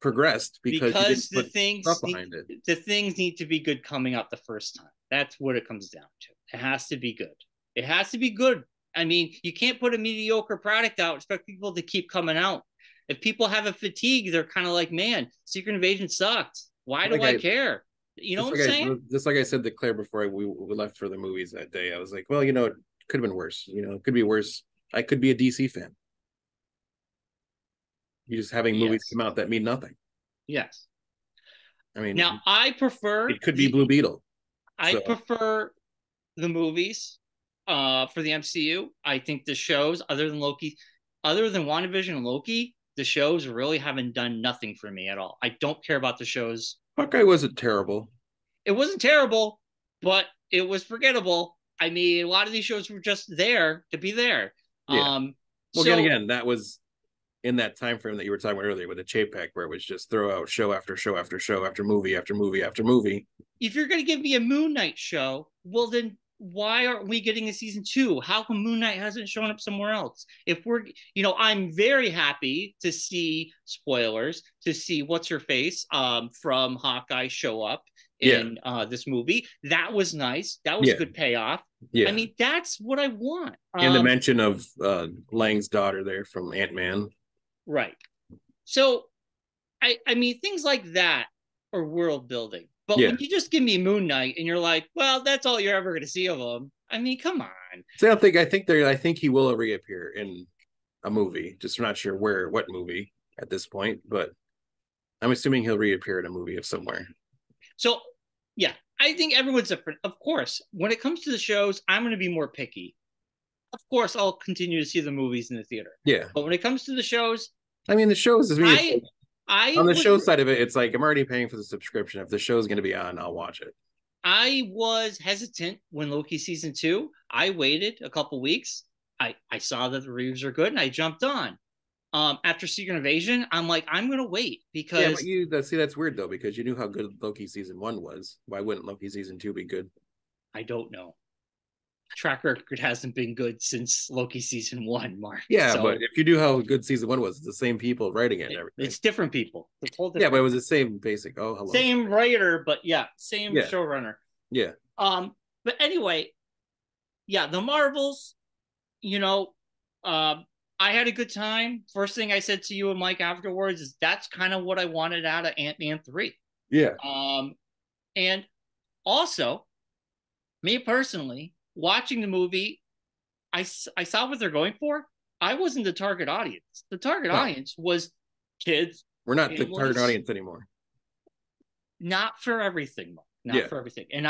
progressed because you didn't put stuff behind it. The things need to be good coming up the first time. That's what it comes down to. It has to be good. It has to be good. I mean, you can't put a mediocre product out and expect people to keep coming out. If people have a fatigue, they're kind of like, man, Secret Invasion sucked. Why do I care? You know what I'm saying? Just like I said to Claire before we left for the movies that day, I was like, well, you know, it could have been worse. You know, it could be worse. I could be a DC fan. You're just having movies come out that mean nothing. Yes. I mean, now I prefer... It could be Blue Beetle. I prefer the movies for the MCU. I think the shows, other than WandaVision and Loki... The shows really haven't done nothing for me at all. I don't care about the shows. Hawkeye wasn't terrible. It wasn't terrible, but it was forgettable. I mean, a lot of these shows were just there to be there. Yeah. Well, so, again, that was in that time frame that you were talking about earlier with the Chapek, where it was just throw out show after show after show after movie after movie after movie. If you're going to give me a Moon Knight show, well, then why aren't we getting a season 2? How come Moon Knight hasn't shown up somewhere else? If we're, you know, I'm very happy to see spoilers, to see what's her face from Hawkeye show up in this movie. That was nice. That was a good payoff. Yeah. I mean, that's what I want. And the mention of Lang's daughter there from Ant-Man. Right. So, I mean, things like that are world building. But when you just give me Moon Knight and you're like, well, that's all you're ever going to see of him. I mean, come on. So I think he will reappear in a movie. Just not sure where, what movie at this point. But I'm assuming he'll reappear in a movie of somewhere. So, yeah, I think everyone's different. Of course, when it comes to the shows, I'm going to be more picky. Of course, I'll continue to see the movies in the theater. Yeah. But when it comes to the shows, I mean, the shows is me. On the show side of it, it's like I'm already paying for the subscription. If the show's going to be on, I'll watch it. I was hesitant when Loki season 2. I waited a couple weeks. I saw that the reviews are good, and I jumped on. After Secret Invasion, I'm like, I'm going to wait because but that's weird though, because you knew how good Loki season 1 was. Why wouldn't Loki season 2 be good? I don't know. Track record hasn't been good since Loki season 1, Mark. Yeah, so, but if you do how good season 1 was, it's the same people writing it and everything. It's different people. It's whole different but it was the same basic. Oh, hello. Same writer, but same showrunner. Yeah. But anyway, the Marvels. You know, I had a good time. First thing I said to you and Mike afterwards is that's kind of what I wanted out of Ant-Man 3. Yeah. And also, me personally. Watching the movie, I saw what they're going for. I wasn't the target audience. The target audience was kids. We're not the target audience anymore. Not for everything, Mark. Not for everything. And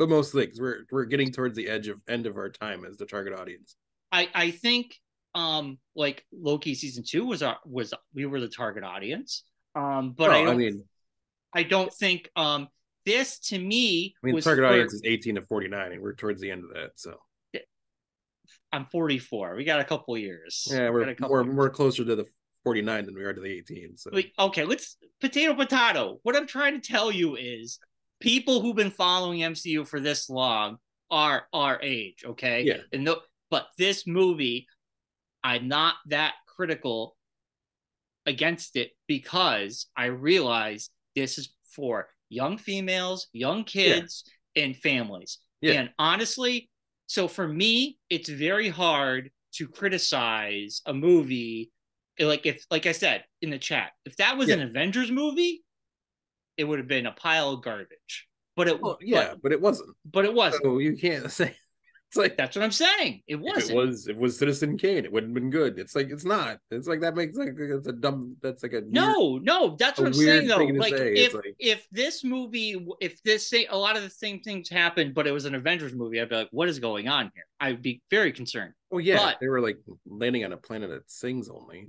but most things we're getting towards the end of our time as the target audience. I think like Loki season 2 was we were the target audience. But I don't think this to me, I mean, the target audience is 18 to 49, and we're towards the end of that. So I'm 44. We got a couple years. Yeah, we're closer to the 49 than we are to the 18. So okay, let's potato. What I'm trying to tell you is, people who've been following MCU for this long are our age. Okay, yeah. And but this movie, I'm not that critical against it because I realize this is for young females, young kids, and families. Yeah. And honestly, so for me, it's very hard to criticize a movie. Like like I said in the chat, if that was an Avengers movie, it would have been a pile of garbage. But it wasn't. But it wasn't. So you can't say it's like that's what I'm saying. It wasn't. It was Citizen Kane. It wouldn't have been good. It's like it's not. It's like that makes like it's a dumb. That's like a That's what I'm saying though. Like if this movie, a lot of the same things happened, but it was an Avengers movie, I'd be like, what is going on here? I'd be very concerned. Oh yeah, but they were like landing on a planet that sings only.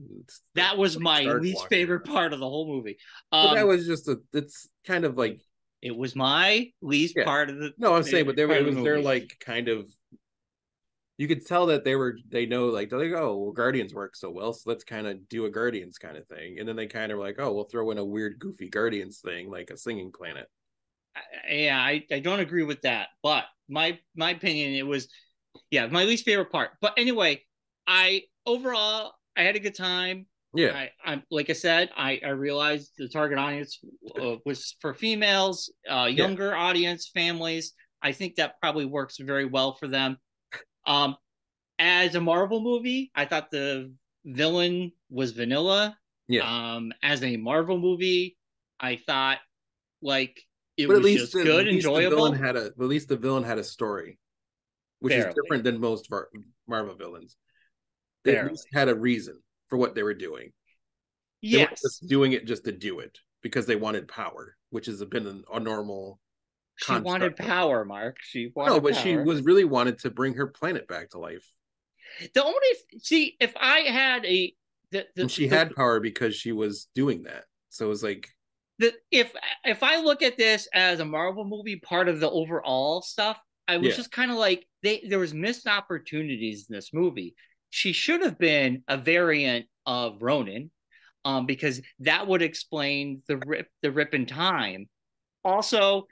That was my least favorite part of the whole movie. But that was just it's kind of like it was my least part of the. No, I'm saying, but they were like kind of. you could tell that they know like, they're like, oh, well, Guardians work so well, so let's kind of do a Guardians kind of thing. And then they kind of were like, oh, we'll throw in a weird, goofy Guardians thing, like a singing planet. Yeah, I don't agree with that, but my opinion, it was, yeah, my least favorite part. But anyway, I had a good time. Yeah, I'm like I said, I realized the target audience was for females, younger audience, families. I think that probably works very well for them. As a Marvel movie, I thought the villain was vanilla. Yeah. As a Marvel movie, I thought like it was just good, enjoyable. At least the villain had a story, which is different than most Marvel villains. They at least had a reason for what they were doing. Yes. They weren't just doing it just to do it because they wanted power, which has been a normal construct. She wanted power, Mark. She wanted power. No, but power. She was really wanted to bring her planet back to life. The only... See, if I had a... had power because she was doing that. So it was like... If I look at this as a Marvel movie, part of the overall stuff, I was just kind of like... There was missed opportunities in this movie. She should have been a variant of Ronin, because that would explain the rip in time. Also,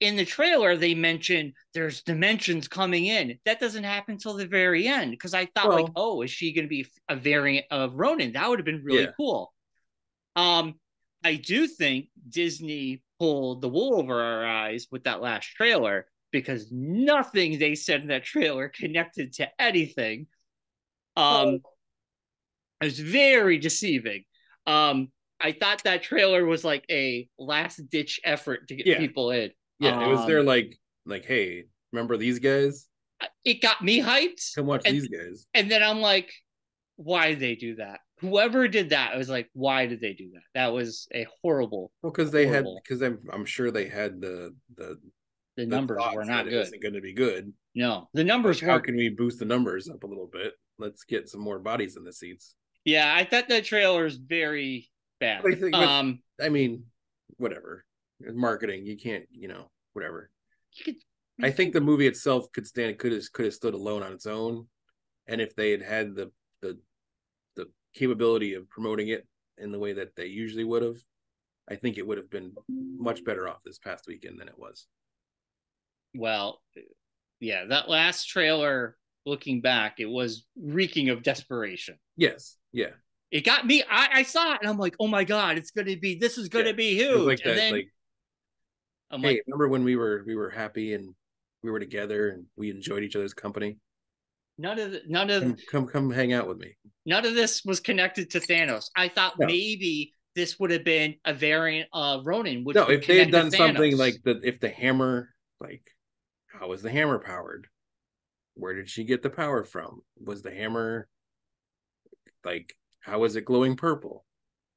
in the trailer, they mentioned there's dimensions coming in. That doesn't happen till the very end, because I thought, is she going to be a variant of Ronin? That would have been really cool. I do think Disney pulled the wool over our eyes with that last trailer, because nothing they said in that trailer connected to anything. It was very deceiving. I thought that trailer was like a last-ditch effort to get people in. Yeah, it was their like, hey, remember these guys? It got me hyped. Come watch these guys. And then I'm like, why did they do that? Whoever did that, I was like, why did they do that? That was a horrible... Well, because they had... Because I'm sure they had the numbers were not good. It isn't going to be good. No, the numbers were. How can we boost the numbers up a little bit? Let's get some more bodies in the seats. Yeah, I thought that trailer is very bad. I mean, whatever. Marketing, you can't, whatever. I think the movie itself could have stood alone on its own, and if they had the capability of promoting it in the way that they usually would have, I think it would have been much better off this past weekend than it was. Well, yeah, that last trailer, looking back, it was reeking of desperation. Yes, yeah. It got me. I saw it and I'm like, oh my God, this is going to be huge. Like that, and then I'm like, remember when we were happy and we were together and we enjoyed each other's company? Come hang out with me. None of this was connected to Thanos. I thought maybe this would have been a variant of Ronin. Which if they had done something like how was the hammer powered? Where did she get the power from? Was the hammer, how was it glowing purple?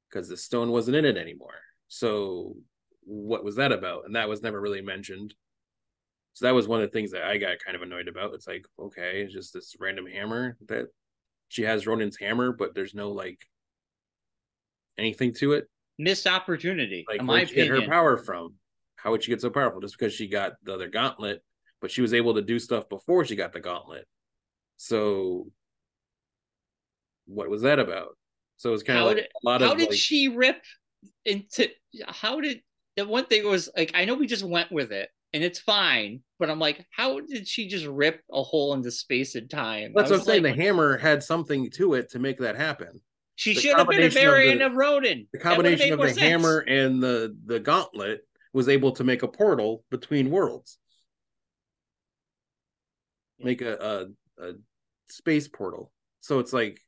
Because the stone wasn't in it anymore. So what was that about? And that was never really mentioned. So that was one of the things that I got kind of annoyed about. It's like, okay, it's just this random hammer that she has Ronin's hammer, but there's no, anything to it. Missed opportunity, in my opinion. Where'd she get her power from? How would she get so powerful? Just because she got the other gauntlet, but she was able to do stuff before she got the gauntlet. So what was that about? So it was kind of she rip into... The one thing was, I know we just went with it, and it's fine, but I'm like, how did she just rip a hole into space and time? That's what I'm saying. The hammer had something to it to make that happen. She should have been a variant of Ronin. The combination of the hammer and the gauntlet was able to make a portal between worlds, make a space portal. So it's like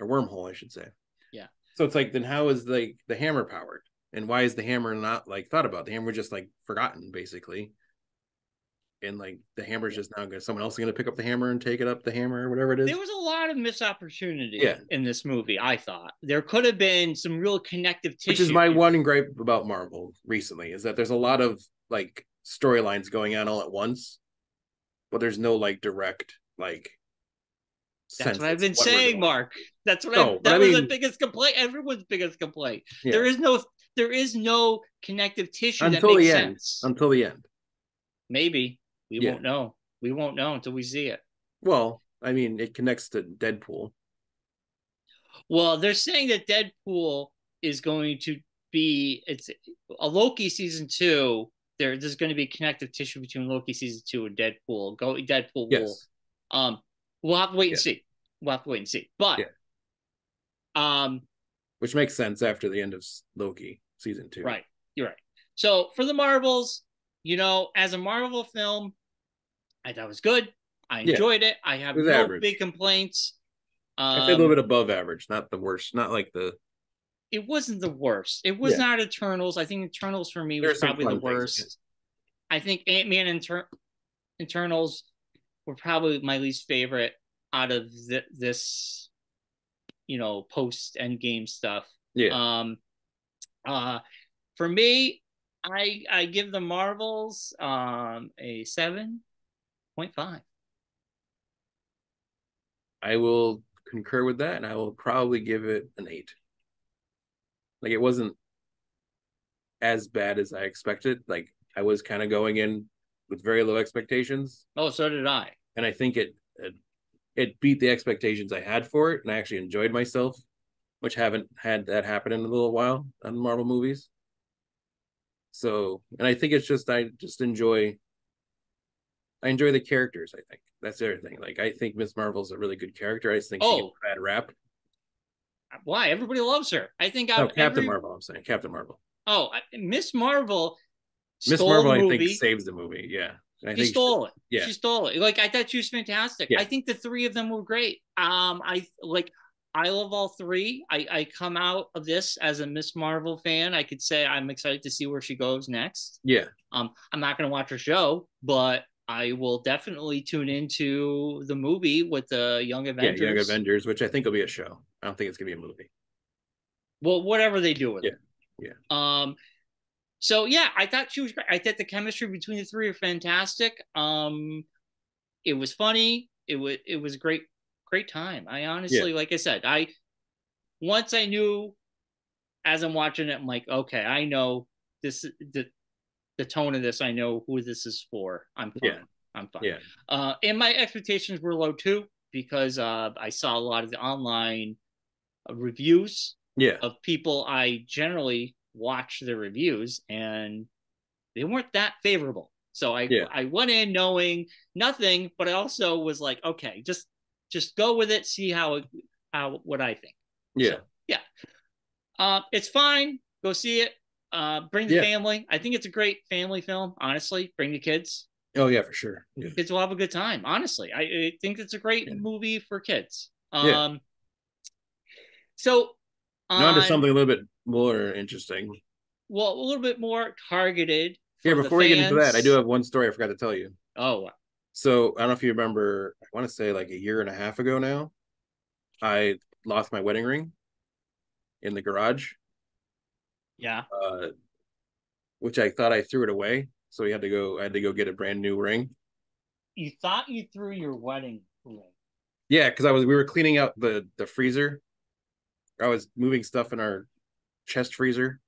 a wormhole, I should say. Yeah. So it's then how is the hammer powered, and why is the hammer not thought about? The hammer was just forgotten basically, and the hammer's just now someone else is going to pick up the hammer and take it up the hammer or whatever it is. There was a lot of missed opportunity in this movie. I thought there could have been some real connective tissue. Which is my one gripe about Marvel recently, is that there's a lot of storylines going on all at once, but there's no direct That's what I've been saying, Mark. That's what was the biggest complaint. Everyone's biggest complaint. Yeah. There is no connective tissue until that makes sense until the end. Maybe we won't know. We won't know until we see it. Well, I mean, it connects to Deadpool. Well, they're saying that Deadpool is going to be, it's a Loki season two. There's going to be connective tissue between Loki season two and Deadpool. Deadpool. Yes. We'll have to wait and see. We'll have to wait and see. But, which makes sense after the end of Loki season two. Right. You're right. So for the Marvels, you know, as a Marvel film, I thought it was good. I enjoyed it. I have no big complaints. I feel a little bit above average, not the worst, not like the. It wasn't the worst. It was not Eternals. I think Eternals for me was probably the worst. Things, I think Ant-Man and Eternals were probably my least favorite out of this, you know, post-Endgame stuff. Yeah. For me, I give the Marvels a 7.5. I will concur with that, and I will probably give it an 8. Like, it wasn't as bad as I expected. Like, I was kind of going in with very low expectations. Oh, so did I. And I think it beat the expectations I had for it, and I actually enjoyed myself, which haven't had that happen in a little while on Marvel movies. So, and I think it's just, I enjoy the characters, I think. That's the other thing. Like, I think Ms. Marvel's a really good character. I just think she gets a bad rap. Why? Everybody loves her. I think Captain Marvel, I'm saying. Captain Marvel. Oh, Ms. Marvel stole the movie. Ms. Marvel, I think, saves the movie. Yeah. She stole it. Yeah. She stole it. Like, I thought she was fantastic. Yeah. I think the three of them were great. I love all three. I come out of this as a Ms. Marvel fan. I could say I'm excited to see where she goes next. Yeah. I'm not going to watch her show, but I will definitely tune into the movie with the Young Avengers. Yeah, Young Avengers, which I think will be a show. I don't think it's going to be a movie. Well, whatever they do with it. Yeah. So, yeah, I thought she was great. I thought the chemistry between the three are fantastic. It was funny. It was a great time. I honestly, like I said, once I knew, as I'm watching it, I'm like, okay, I know this. The tone of this, I know who this is for. I'm fine. Yeah. And my expectations were low too, because I saw a lot of the online reviews of people I generally watch their reviews, and they weren't that favorable. So I went in knowing nothing, but I also was like, okay, just go with it, see what I think. Yeah. So, yeah. It's fine. Go see it. Bring the family. I think it's a great family film, honestly. Bring the kids. Oh yeah, for sure. Yeah. Kids will have a good time, honestly. I think it's a great movie for kids. So now to something a little bit more interesting. Well, a little bit more targeted. Yeah, before we get into that, I do have one story I forgot to tell you. Oh, wow. So I don't know if you remember, I want to say like a year and a half ago now, I lost my wedding ring in the garage. Yeah. Which I thought I threw it away. So I had to go get a brand new ring. You thought you threw your wedding ring? Yeah, because we were cleaning out the freezer. I was moving stuff in our chest freezer.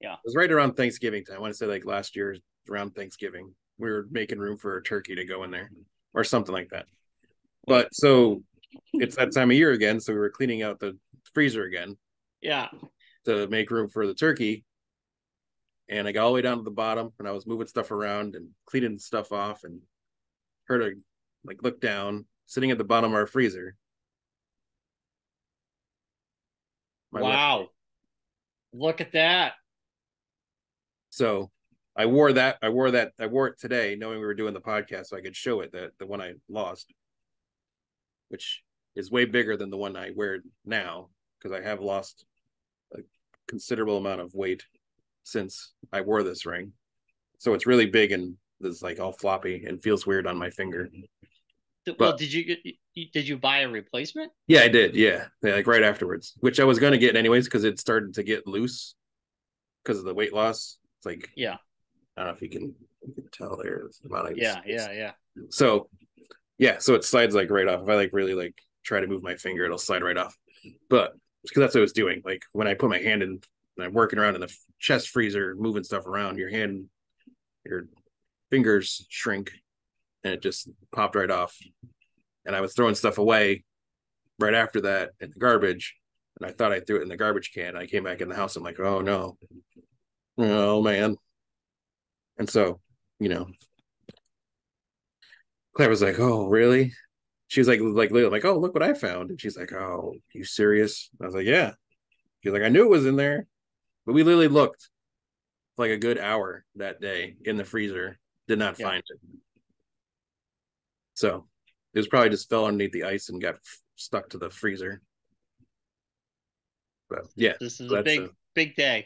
Yeah. It was right around Thanksgiving time. I want to say like last year around Thanksgiving. We were making room for a turkey to go in there or something like that. But so it's that time of year again. So we were cleaning out the freezer again. Yeah. To make room for the turkey, and I got all the way down to the bottom, and I was moving stuff around and cleaning stuff off, and heard her like look down, sitting at the bottom of our freezer. Wow, look at that! So I wore it today, knowing we were doing the podcast, so I could show it the one I lost, which is way bigger than the one I wear now, because I have lost a considerable amount of weight since I wore this ring. So it's really big and it's like all floppy and feels weird on my finger. Well, did you buy a replacement? Yeah, I did. Yeah, like right afterwards, which I was going to get anyways, because it started to get loose because of the weight loss. It's like, I don't know if you can tell there. So it slides like right off. If I like really like try to move my finger, it'll slide right off. But because that's what I was doing. Like when I put my hand in and I'm working around in the chest freezer, moving stuff around, your fingers shrink and it just popped right off. And I was throwing stuff away right after that in the garbage, and I thought I threw it in the garbage can. I came back in the house. I'm like, oh no, oh man. And so, you know, Claire was like, oh really? She was like, oh, look what I found. And she's like, oh, you serious? I was like, yeah. She's like, I knew it was in there. But we literally looked for like a good hour that day in the freezer, did not find it. So it was probably just fell underneath the ice and got stuck to the freezer. But yeah, this is a big day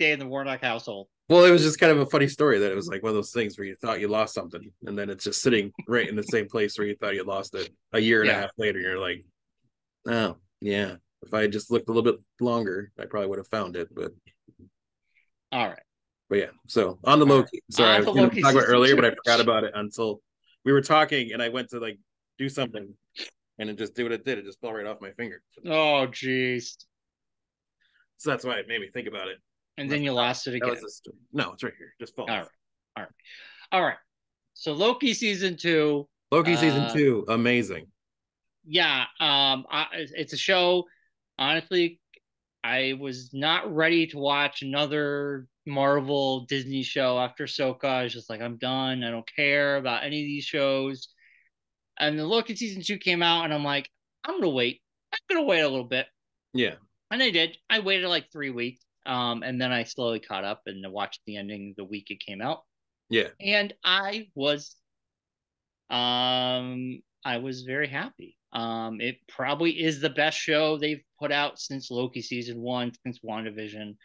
in the Warnock household. Well, it was just kind of a funny story that it was like one of those things where you thought you lost something, and then it's just sitting right in the same place where you thought you lost it a year and a half later. You're like, oh yeah, if I had just looked a little bit longer, I probably would have found it. But all right, but yeah. So on the Loki, sorry, I was going to talk about it earlier, but I forgot about it until we were talking, and I went to like do something, and it just did what it did. It just fell right off my finger. Oh jeez. So that's why it made me think about it. And then you lost it again. No, it's right here. Just fall. All right. All right. All right. So Loki season two. Loki season two. Amazing. Yeah. It's a show. Honestly, I was not ready to watch another Marvel Disney show after Ahsoka. I was just like, I'm done. I don't care about any of these shows. And the Loki season two came out, and I'm like, I'm going to wait. I'm going to wait a little bit. Yeah. And I did. I waited like 3 weeks. And then I slowly caught up and watched the ending the week it came out. Yeah. And I was very happy. It probably is the best show they've put out since Loki season one, since WandaVision.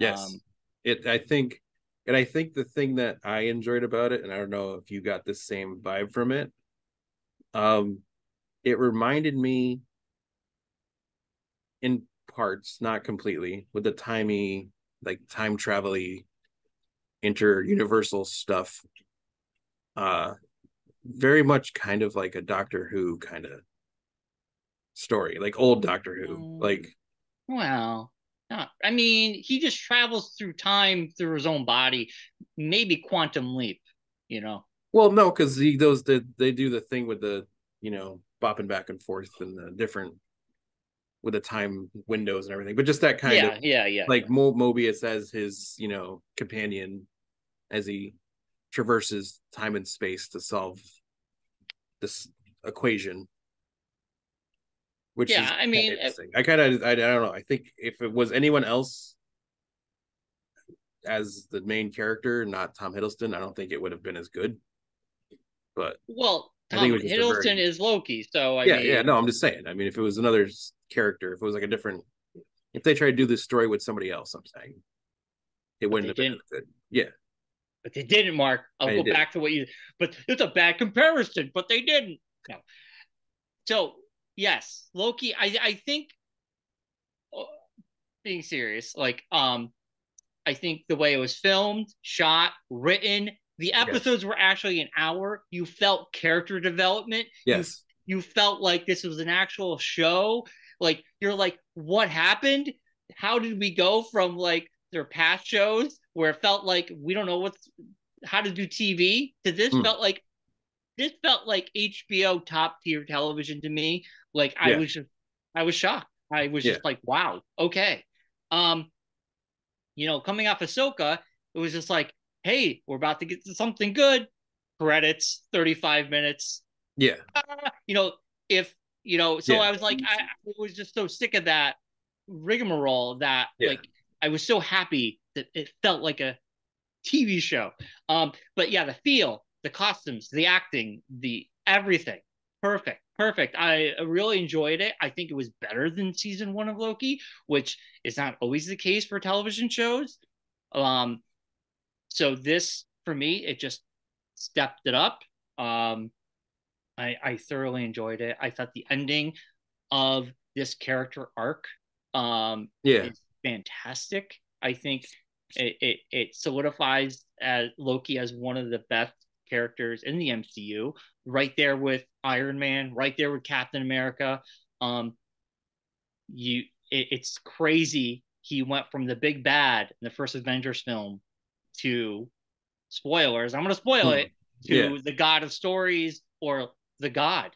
Yes. I think the thing that I enjoyed about it, and I don't know if you got the same vibe from it, it reminded me in parts, not completely, with the timey, like time travel-y inter-universal stuff, very much kind of like a Doctor Who kind of story, like old Doctor Who. Like, well, not, I mean, he just travels through time through his own body, maybe quantum leap, you know. Well, no, because they do the thing with the, you know, bopping back and forth and the different, with the time windows and everything, but just that kind of, like Mobius as his, you know, companion as he traverses time and space to solve this equation. Which is, I mean, I don't know. I think if it was anyone else as the main character, not Tom Hiddleston, I don't think it would have been as good. But Hiddleston is Loki, so I'm just saying. I mean, if it was another character, if it was like a different, if they tried to do this story with somebody else, I'm saying it wouldn't have been good. Yeah, but they didn't. Mark, I'll go back to what you. But it's a bad comparison. But they didn't. No. So yes, Loki. I think, being serious, like I think the way it was filmed, shot, written, the episodes were actually an hour. You felt character development. Yes. You felt like this was an actual show. Like, you're like, what happened? How did we go from like their past shows where it felt like we don't know how to do TV to this? Felt like HBO top tier television to me. Like, I was shocked. I was just like, wow, okay. You know, coming off Ahsoka, it was just like, hey, we're about to get to something good. Credits, 35 minutes. Yeah. I was like, I was just so sick of that rigmarole that like, I was so happy that it felt like a TV show. But yeah, the feel, the costumes, the acting, the everything. Perfect. I really enjoyed it. I think it was better than season one of Loki, which is not always the case for television shows. So this, for me, it just stepped it up. I thoroughly enjoyed it. I thought the ending of this character arc is fantastic. I think it solidifies Loki as one of the best characters in the MCU, right there with Iron Man, right there with Captain America. It's crazy. He went from the big bad in the first Avengers film to spoilers. I'm going to spoil it. to the god of stories or the god.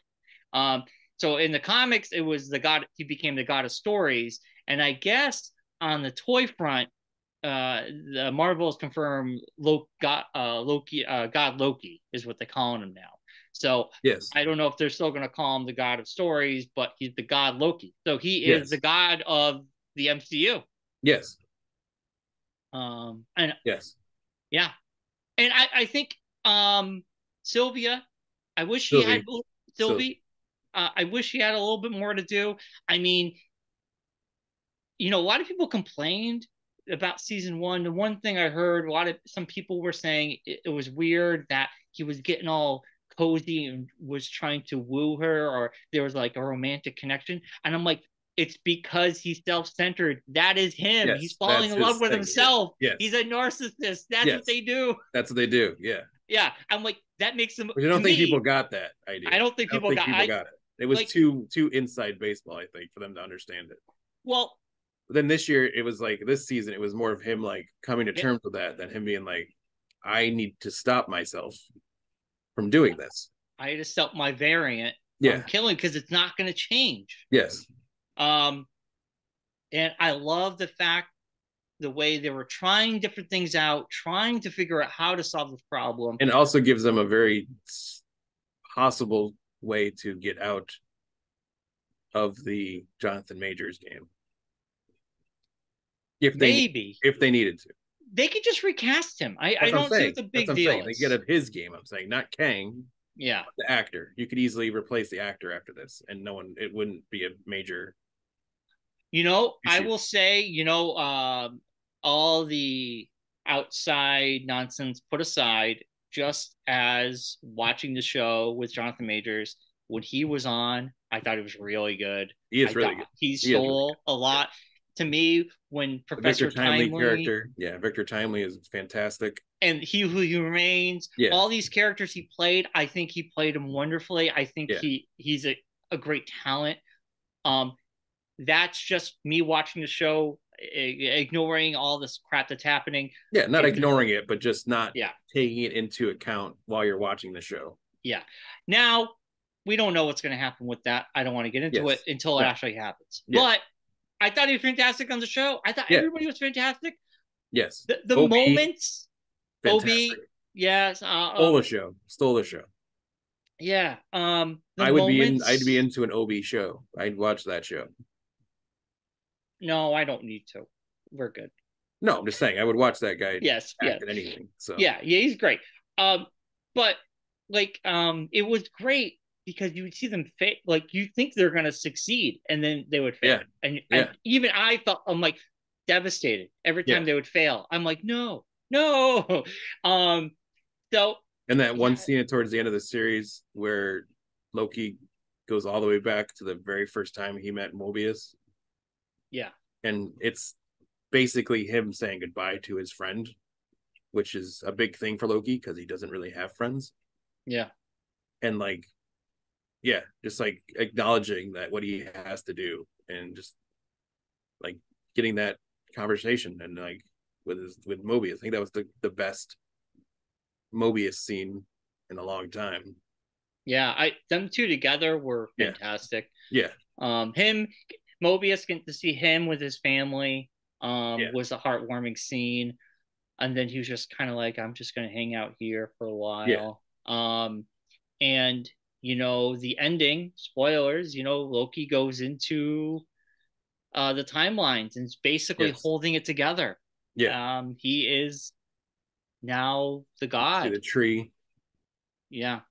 So in the comics, it was the god. He became the god of stories. And I guess on the toy front, the Marvels confirmed God Loki is what they're calling him now. So yes. I don't know if they're still going to call him the god of stories, but he's the god Loki. So he is the god of the MCU. Yes. And yes. Yeah. And I think Sylvia, I wish she had Sylvie. I wish she had a little bit more to do. I mean, you know, a lot of people complained about season one. The one thing I heard, some people were saying it was weird that he was getting all cozy and was trying to woo her, or there was like a romantic connection. And I'm like, it's because he's self-centered. That is him. Yes, he's falling in love with himself. Yes. He's a narcissist. That's what they do. That's what they do. Yeah. Yeah. I'm like, that makes them. I don't think people got that idea. I don't think people got it. It was like, too inside baseball, I think, for them to understand it. Well, then this year it was like, this season it was more of him like coming to terms with that than him being like, I need to stop myself from doing this. I had to stop my variant from killing because it's not going to change. Yes. And I love the fact, the way they were trying different things out, trying to figure out how to solve this problem. And also gives them a very possible way to get out of the Jonathan Majors game. If they needed to. They could just recast him. I don't think it's a big deal. They get up his game, I'm saying, not Kang. Yeah. The actor. You could easily replace the actor after this, and it wouldn't be a major... You know, I will say, you know, all the outside nonsense put aside, just as watching the show with Jonathan Majors, when he was on, I thought it was really good. He is really good. He stole a lot. To me, when Professor Timely character. Yeah, Victor Timely is fantastic. And He Who Remains. Yeah. All these characters he played, I think he played them wonderfully. I think he's a great talent. That's just me watching the show, ignoring all this crap that's happening. Yeah, not ignoring it, but just not taking it into account while you're watching the show. Yeah. Now, we don't know what's going to happen with that. I don't want to get into it until it actually happens. Yes. But I thought he was fantastic on the show. I thought everybody was fantastic. Yes. The Obi, moments. Obi. Yes. Stole the show. Yeah. I'd be into an Obi show. I'd watch that show. No, I don't need to. We're good. No, I'm just saying I would watch that guy. Yes. Anything. So yeah, he's great. But like, it was great because you would see them fail. Like you think they're gonna succeed, and then they would fail. Yeah. And even I felt I'm like devastated every time they would fail. I'm like, no. So. And that one scene towards the end of the series where Loki goes all the way back to the very first time he met Mobius. Yeah. And it's basically him saying goodbye to his friend, which is a big thing for Loki because he doesn't really have friends. Yeah. And like, just like acknowledging that what he has to do and just like getting that conversation and like with Mobius. I think that was the best Mobius scene in a long time. Yeah, them two together were fantastic. Yeah. Mobius, getting to see him with his family was a heartwarming scene. And then he was just kind of like, I'm just going to hang out here for a while. Yeah. And, you know, the ending, spoilers, you know, Loki goes into the timelines and is basically holding it together. Yeah. He is now the god. The tree. Yeah.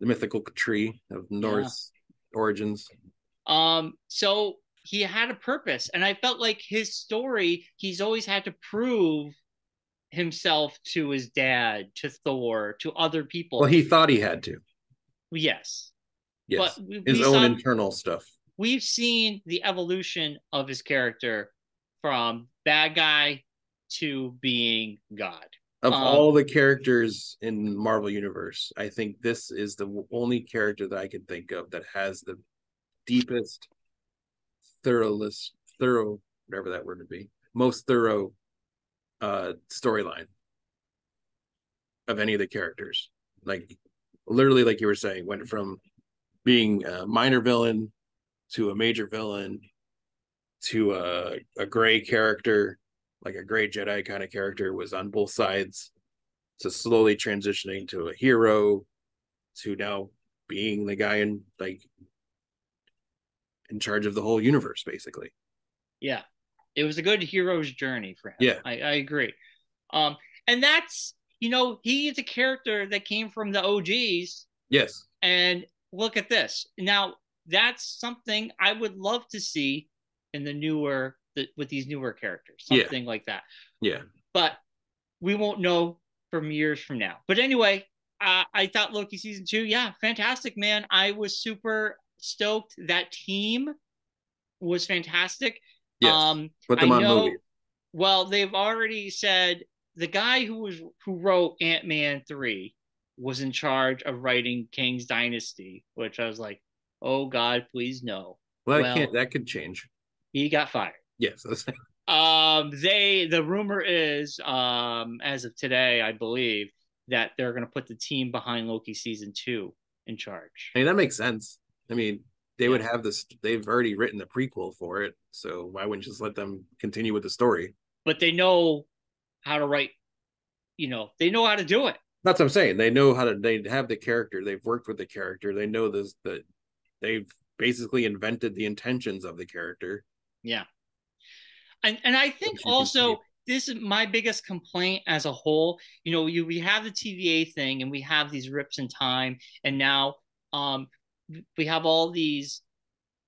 The mythical tree of Norse origins. So he had a purpose, and I felt like his story, he's always had to prove himself to his dad, to Thor, to other people. Well, he thought he had to. Yes. But his own internal stuff. We've seen the evolution of his character from bad guy to being god. Of all the characters in Marvel Universe, I think this is the only character that I can think of that has the deepest, thorough, whatever that word would be, most thorough storyline of any of the characters. like literally, like you were saying, went from being a minor villain to a major villain to a gray character, like a gray Jedi kind of character, was on both sides, to slowly transitioning to a hero, to now being the guy in like in charge of the whole universe, basically. Yeah, it was a good hero's journey for him. Yeah, I agree. And that's, you know, he is a character that came from the OGs. Yes. And look at this. Now, that's something I would love to see in the newer, with these newer characters, something like that. Yeah. But we won't know from years from now. But anyway, I thought Loki season 2, yeah, fantastic, man. I was super stoked. That team was fantastic. Yes. Put them on movie. Well, they've already said the guy who wrote Ant-Man 3 was in charge of writing Kang's Dynasty, which I was like, oh God, please no. Well, that could change. He got fired. Yes. The rumor is, as of today, I believe, that they're going to put the team behind Loki season 2 in charge. I mean, that makes sense. I mean, they would have this. They've already written the prequel for it, so why wouldn't you just let them continue with the story? But they know how to write. You know, they know how to do it. That's what I'm saying. They know how to. They have the character. They've worked with the character. They know this. That they've basically invented the intentions of the character. Yeah, and I think also this is my biggest complaint as a whole. You know, we have the TVA thing, and we have these rips in time, and now we have all these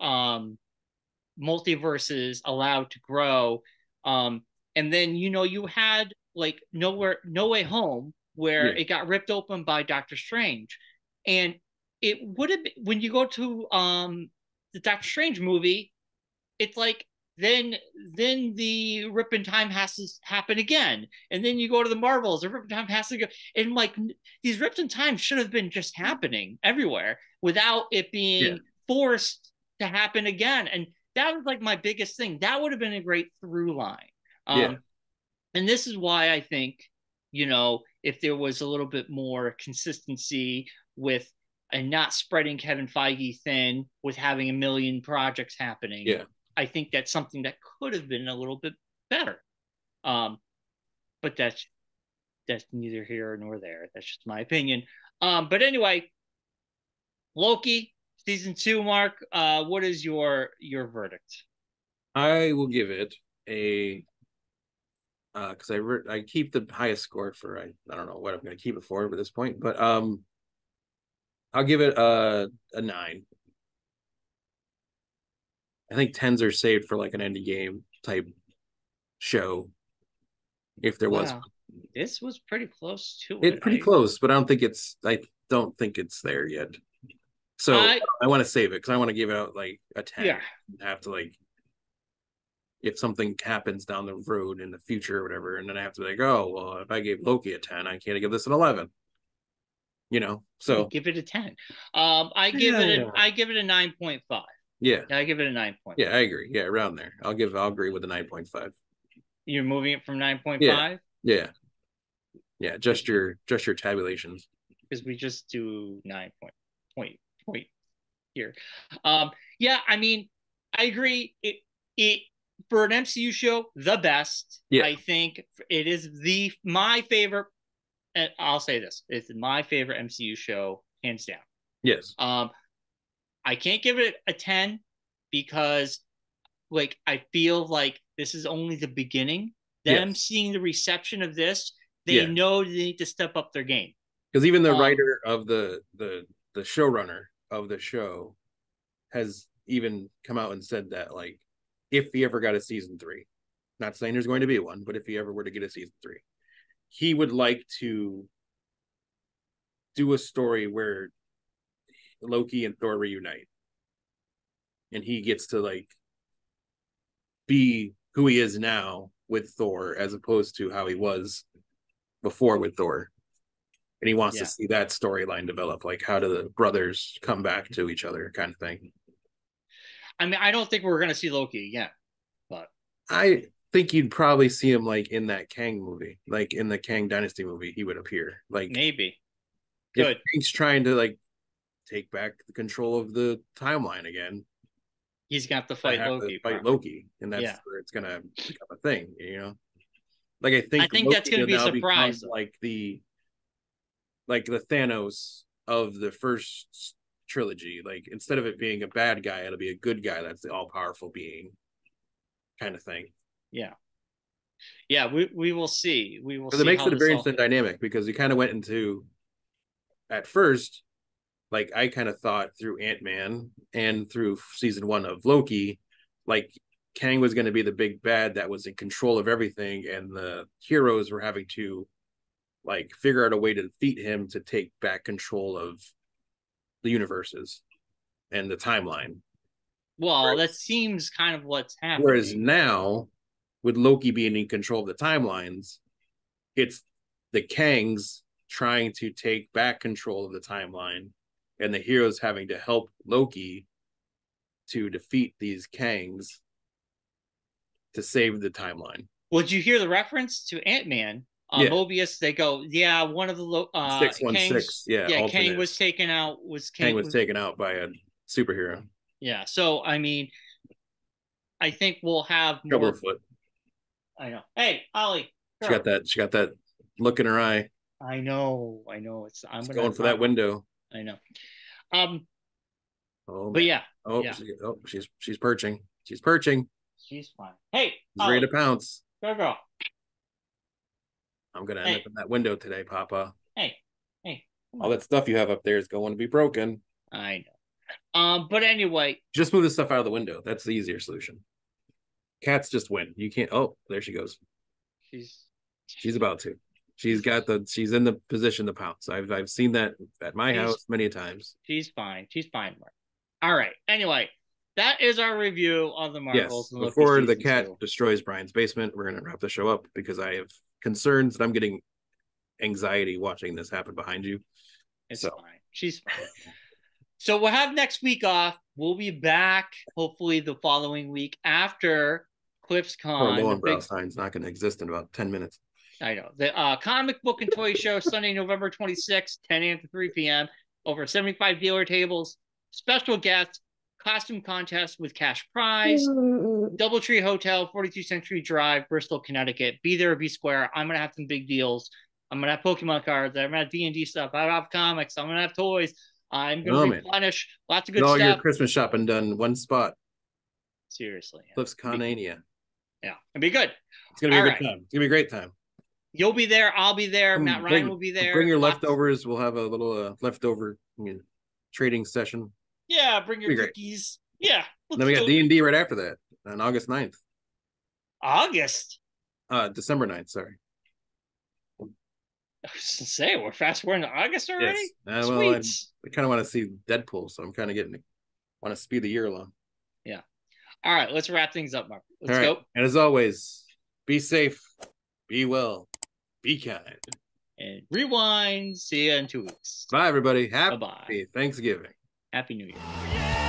multiverses allowed to grow. And then, you know, you had like No Way Home, where it got ripped open by Doctor Strange. And it would have been, when you go to the Doctor Strange movie, it's like, then the rip in time has to happen again. And then you go to the Marvels, the rip in time has to go. And like these rips in time should have been just happening everywhere without it being forced to happen again. And that was like my biggest thing. That would have been a great through line. And this is why I think, you know, if there was a little bit more consistency with, and not spreading Kevin Feige thin with having a million projects happening. Yeah. I think that's something that could have been a little bit better. But that's neither here nor there. That's just my opinion. But anyway, Loki season 2, Mark, what is your verdict? I will give it a, because I keep the highest score for, I don't know what I'm going to keep it for at this point, but I'll give it a 9. I think 10s are saved for like an end of game type show. If there was, this was pretty close to it. Pretty close, but I don't think it's there yet. So I want to save it because I want to give it out like a 10. Yeah. Have to, like, if something happens down the road in the future or whatever, and then I have to be like, oh well, if I gave Loki a 10, I can't give this an 11. You know, so I give it a 10. I give it a 9.5. Yeah. I give it a 9.5. Yeah, I agree. Yeah, around there. I'll agree with a 9.5. You're moving it from 9.5? Yeah. Yeah. Yeah, just your tabulations. Because we just do 9.5 here. Yeah, I mean, I agree. It for an MCU show, the best. Yeah. I think it is my favorite, and I'll say this, it's my favorite MCU show, hands down. Yes. I can't give it a 10 because, like, I feel like this is only the beginning. Them seeing the reception of this, they know they need to step up their game. Because even the writer of the showrunner of the show has even come out and said that, like, if he ever got a season 3, not saying there's going to be one, but if he ever were to get a season 3, he would like to do a story where Loki and Thor reunite, and he gets to like be who he is now with Thor as opposed to how he was before with Thor, and he wants to see that storyline develop, like how do the brothers come back to each other kind of thing. I mean, I don't think we're going to see Loki again, but I think you'd probably see him like in that Kang movie, like in the Kang Dynasty movie, he would appear, like maybe Good. If Kang's trying to like take back the control of the timeline again, he's got to fight Loki. And that's where it's gonna become a thing, you know. Like I think that's gonna be a surprise. Like the Thanos of the first trilogy. Like instead of it being a bad guy, it'll be a good guy that's the all powerful being kind of thing. Yeah. Yeah, we will see. We will see. It makes it a very interesting dynamic because you kind of went into at first, like I kind of thought through Ant-Man and through season one of Loki, like Kang was going to be the big bad that was in control of everything, and the heroes were having to like figure out a way to defeat him to take back control of the universes and the timeline. Well, right? That seems kind of what's happening. Whereas now, with Loki being in control of the timelines, it's the Kangs trying to take back control of the timeline and the heroes having to help Loki to defeat these Kangs to save the timeline. Well, did you hear the reference to Ant-Man? Mobius, they go, one of the 616, Kang was taken out. Kang was taken out by a superhero. Yeah, so, I mean, I think we'll have more... I know. Hey, Ollie. Girl. She got that look in her eye. I know. I'm going for that window. I know. She's perching. She's perching. She's fine. Hey, she's ready to pounce. Girl. I'm gonna end up in that window today, Papa. Hey. All that stuff you have up there is going to be broken. I know. But anyway, just move the stuff out of the window. That's the easier solution. Cats just win. You can't. Oh, there she goes. She's about to. She's in the position to pounce. I've seen that at my house many times. She's fine. Mark. All right. Anyway, that is our review of the Marvels. Yes. Before the cat destroys Brian's basement, we're gonna wrap the show up because I have concerns that I'm getting anxiety watching this happen behind you. It's fine. She's fine. So we'll have next week off. We'll be back hopefully the following week after Cliff's Con. Oh, Lowenbrow sign's not going to exist in about 10 minutes. I know. The Comic Book and Toy Show, Sunday, November 26th, 10 a.m. to 3 p.m. Over 75 dealer tables. Special guests, costume contest with cash prize. Doubletree Hotel, 42 Century Drive, Bristol, Connecticut. Be there or be square. I'm going to have some big deals. I'm going to have Pokemon cards. I'm going to have D&D stuff. I have comics. I'm going to have toys. I'm going to replenish lots of good stuff. All your Christmas shopping done in one spot. Seriously. Cliff's Conania. Yeah. It'll be good. It's going to be a good time. It's going to be a great time. You'll be there. I'll be there. Matt Ryan will be there. Bring your leftovers. We'll have a little leftover trading session. Yeah. Bring your cookies. Great. Yeah. Then we got D&D right after that on August 9th. December 9th. Sorry. I was going to say, we're fast-forwarding to August already? Yes. Sweet. I kind of want to see Deadpool, so I'm kind of want to speed the year along. Yeah. All right, let's wrap things up, Mark. Let's go. And as always, be safe, be well, be kind. And rewind. See you in 2 weeks. Bye, everybody. Happy Thanksgiving. Happy New Year.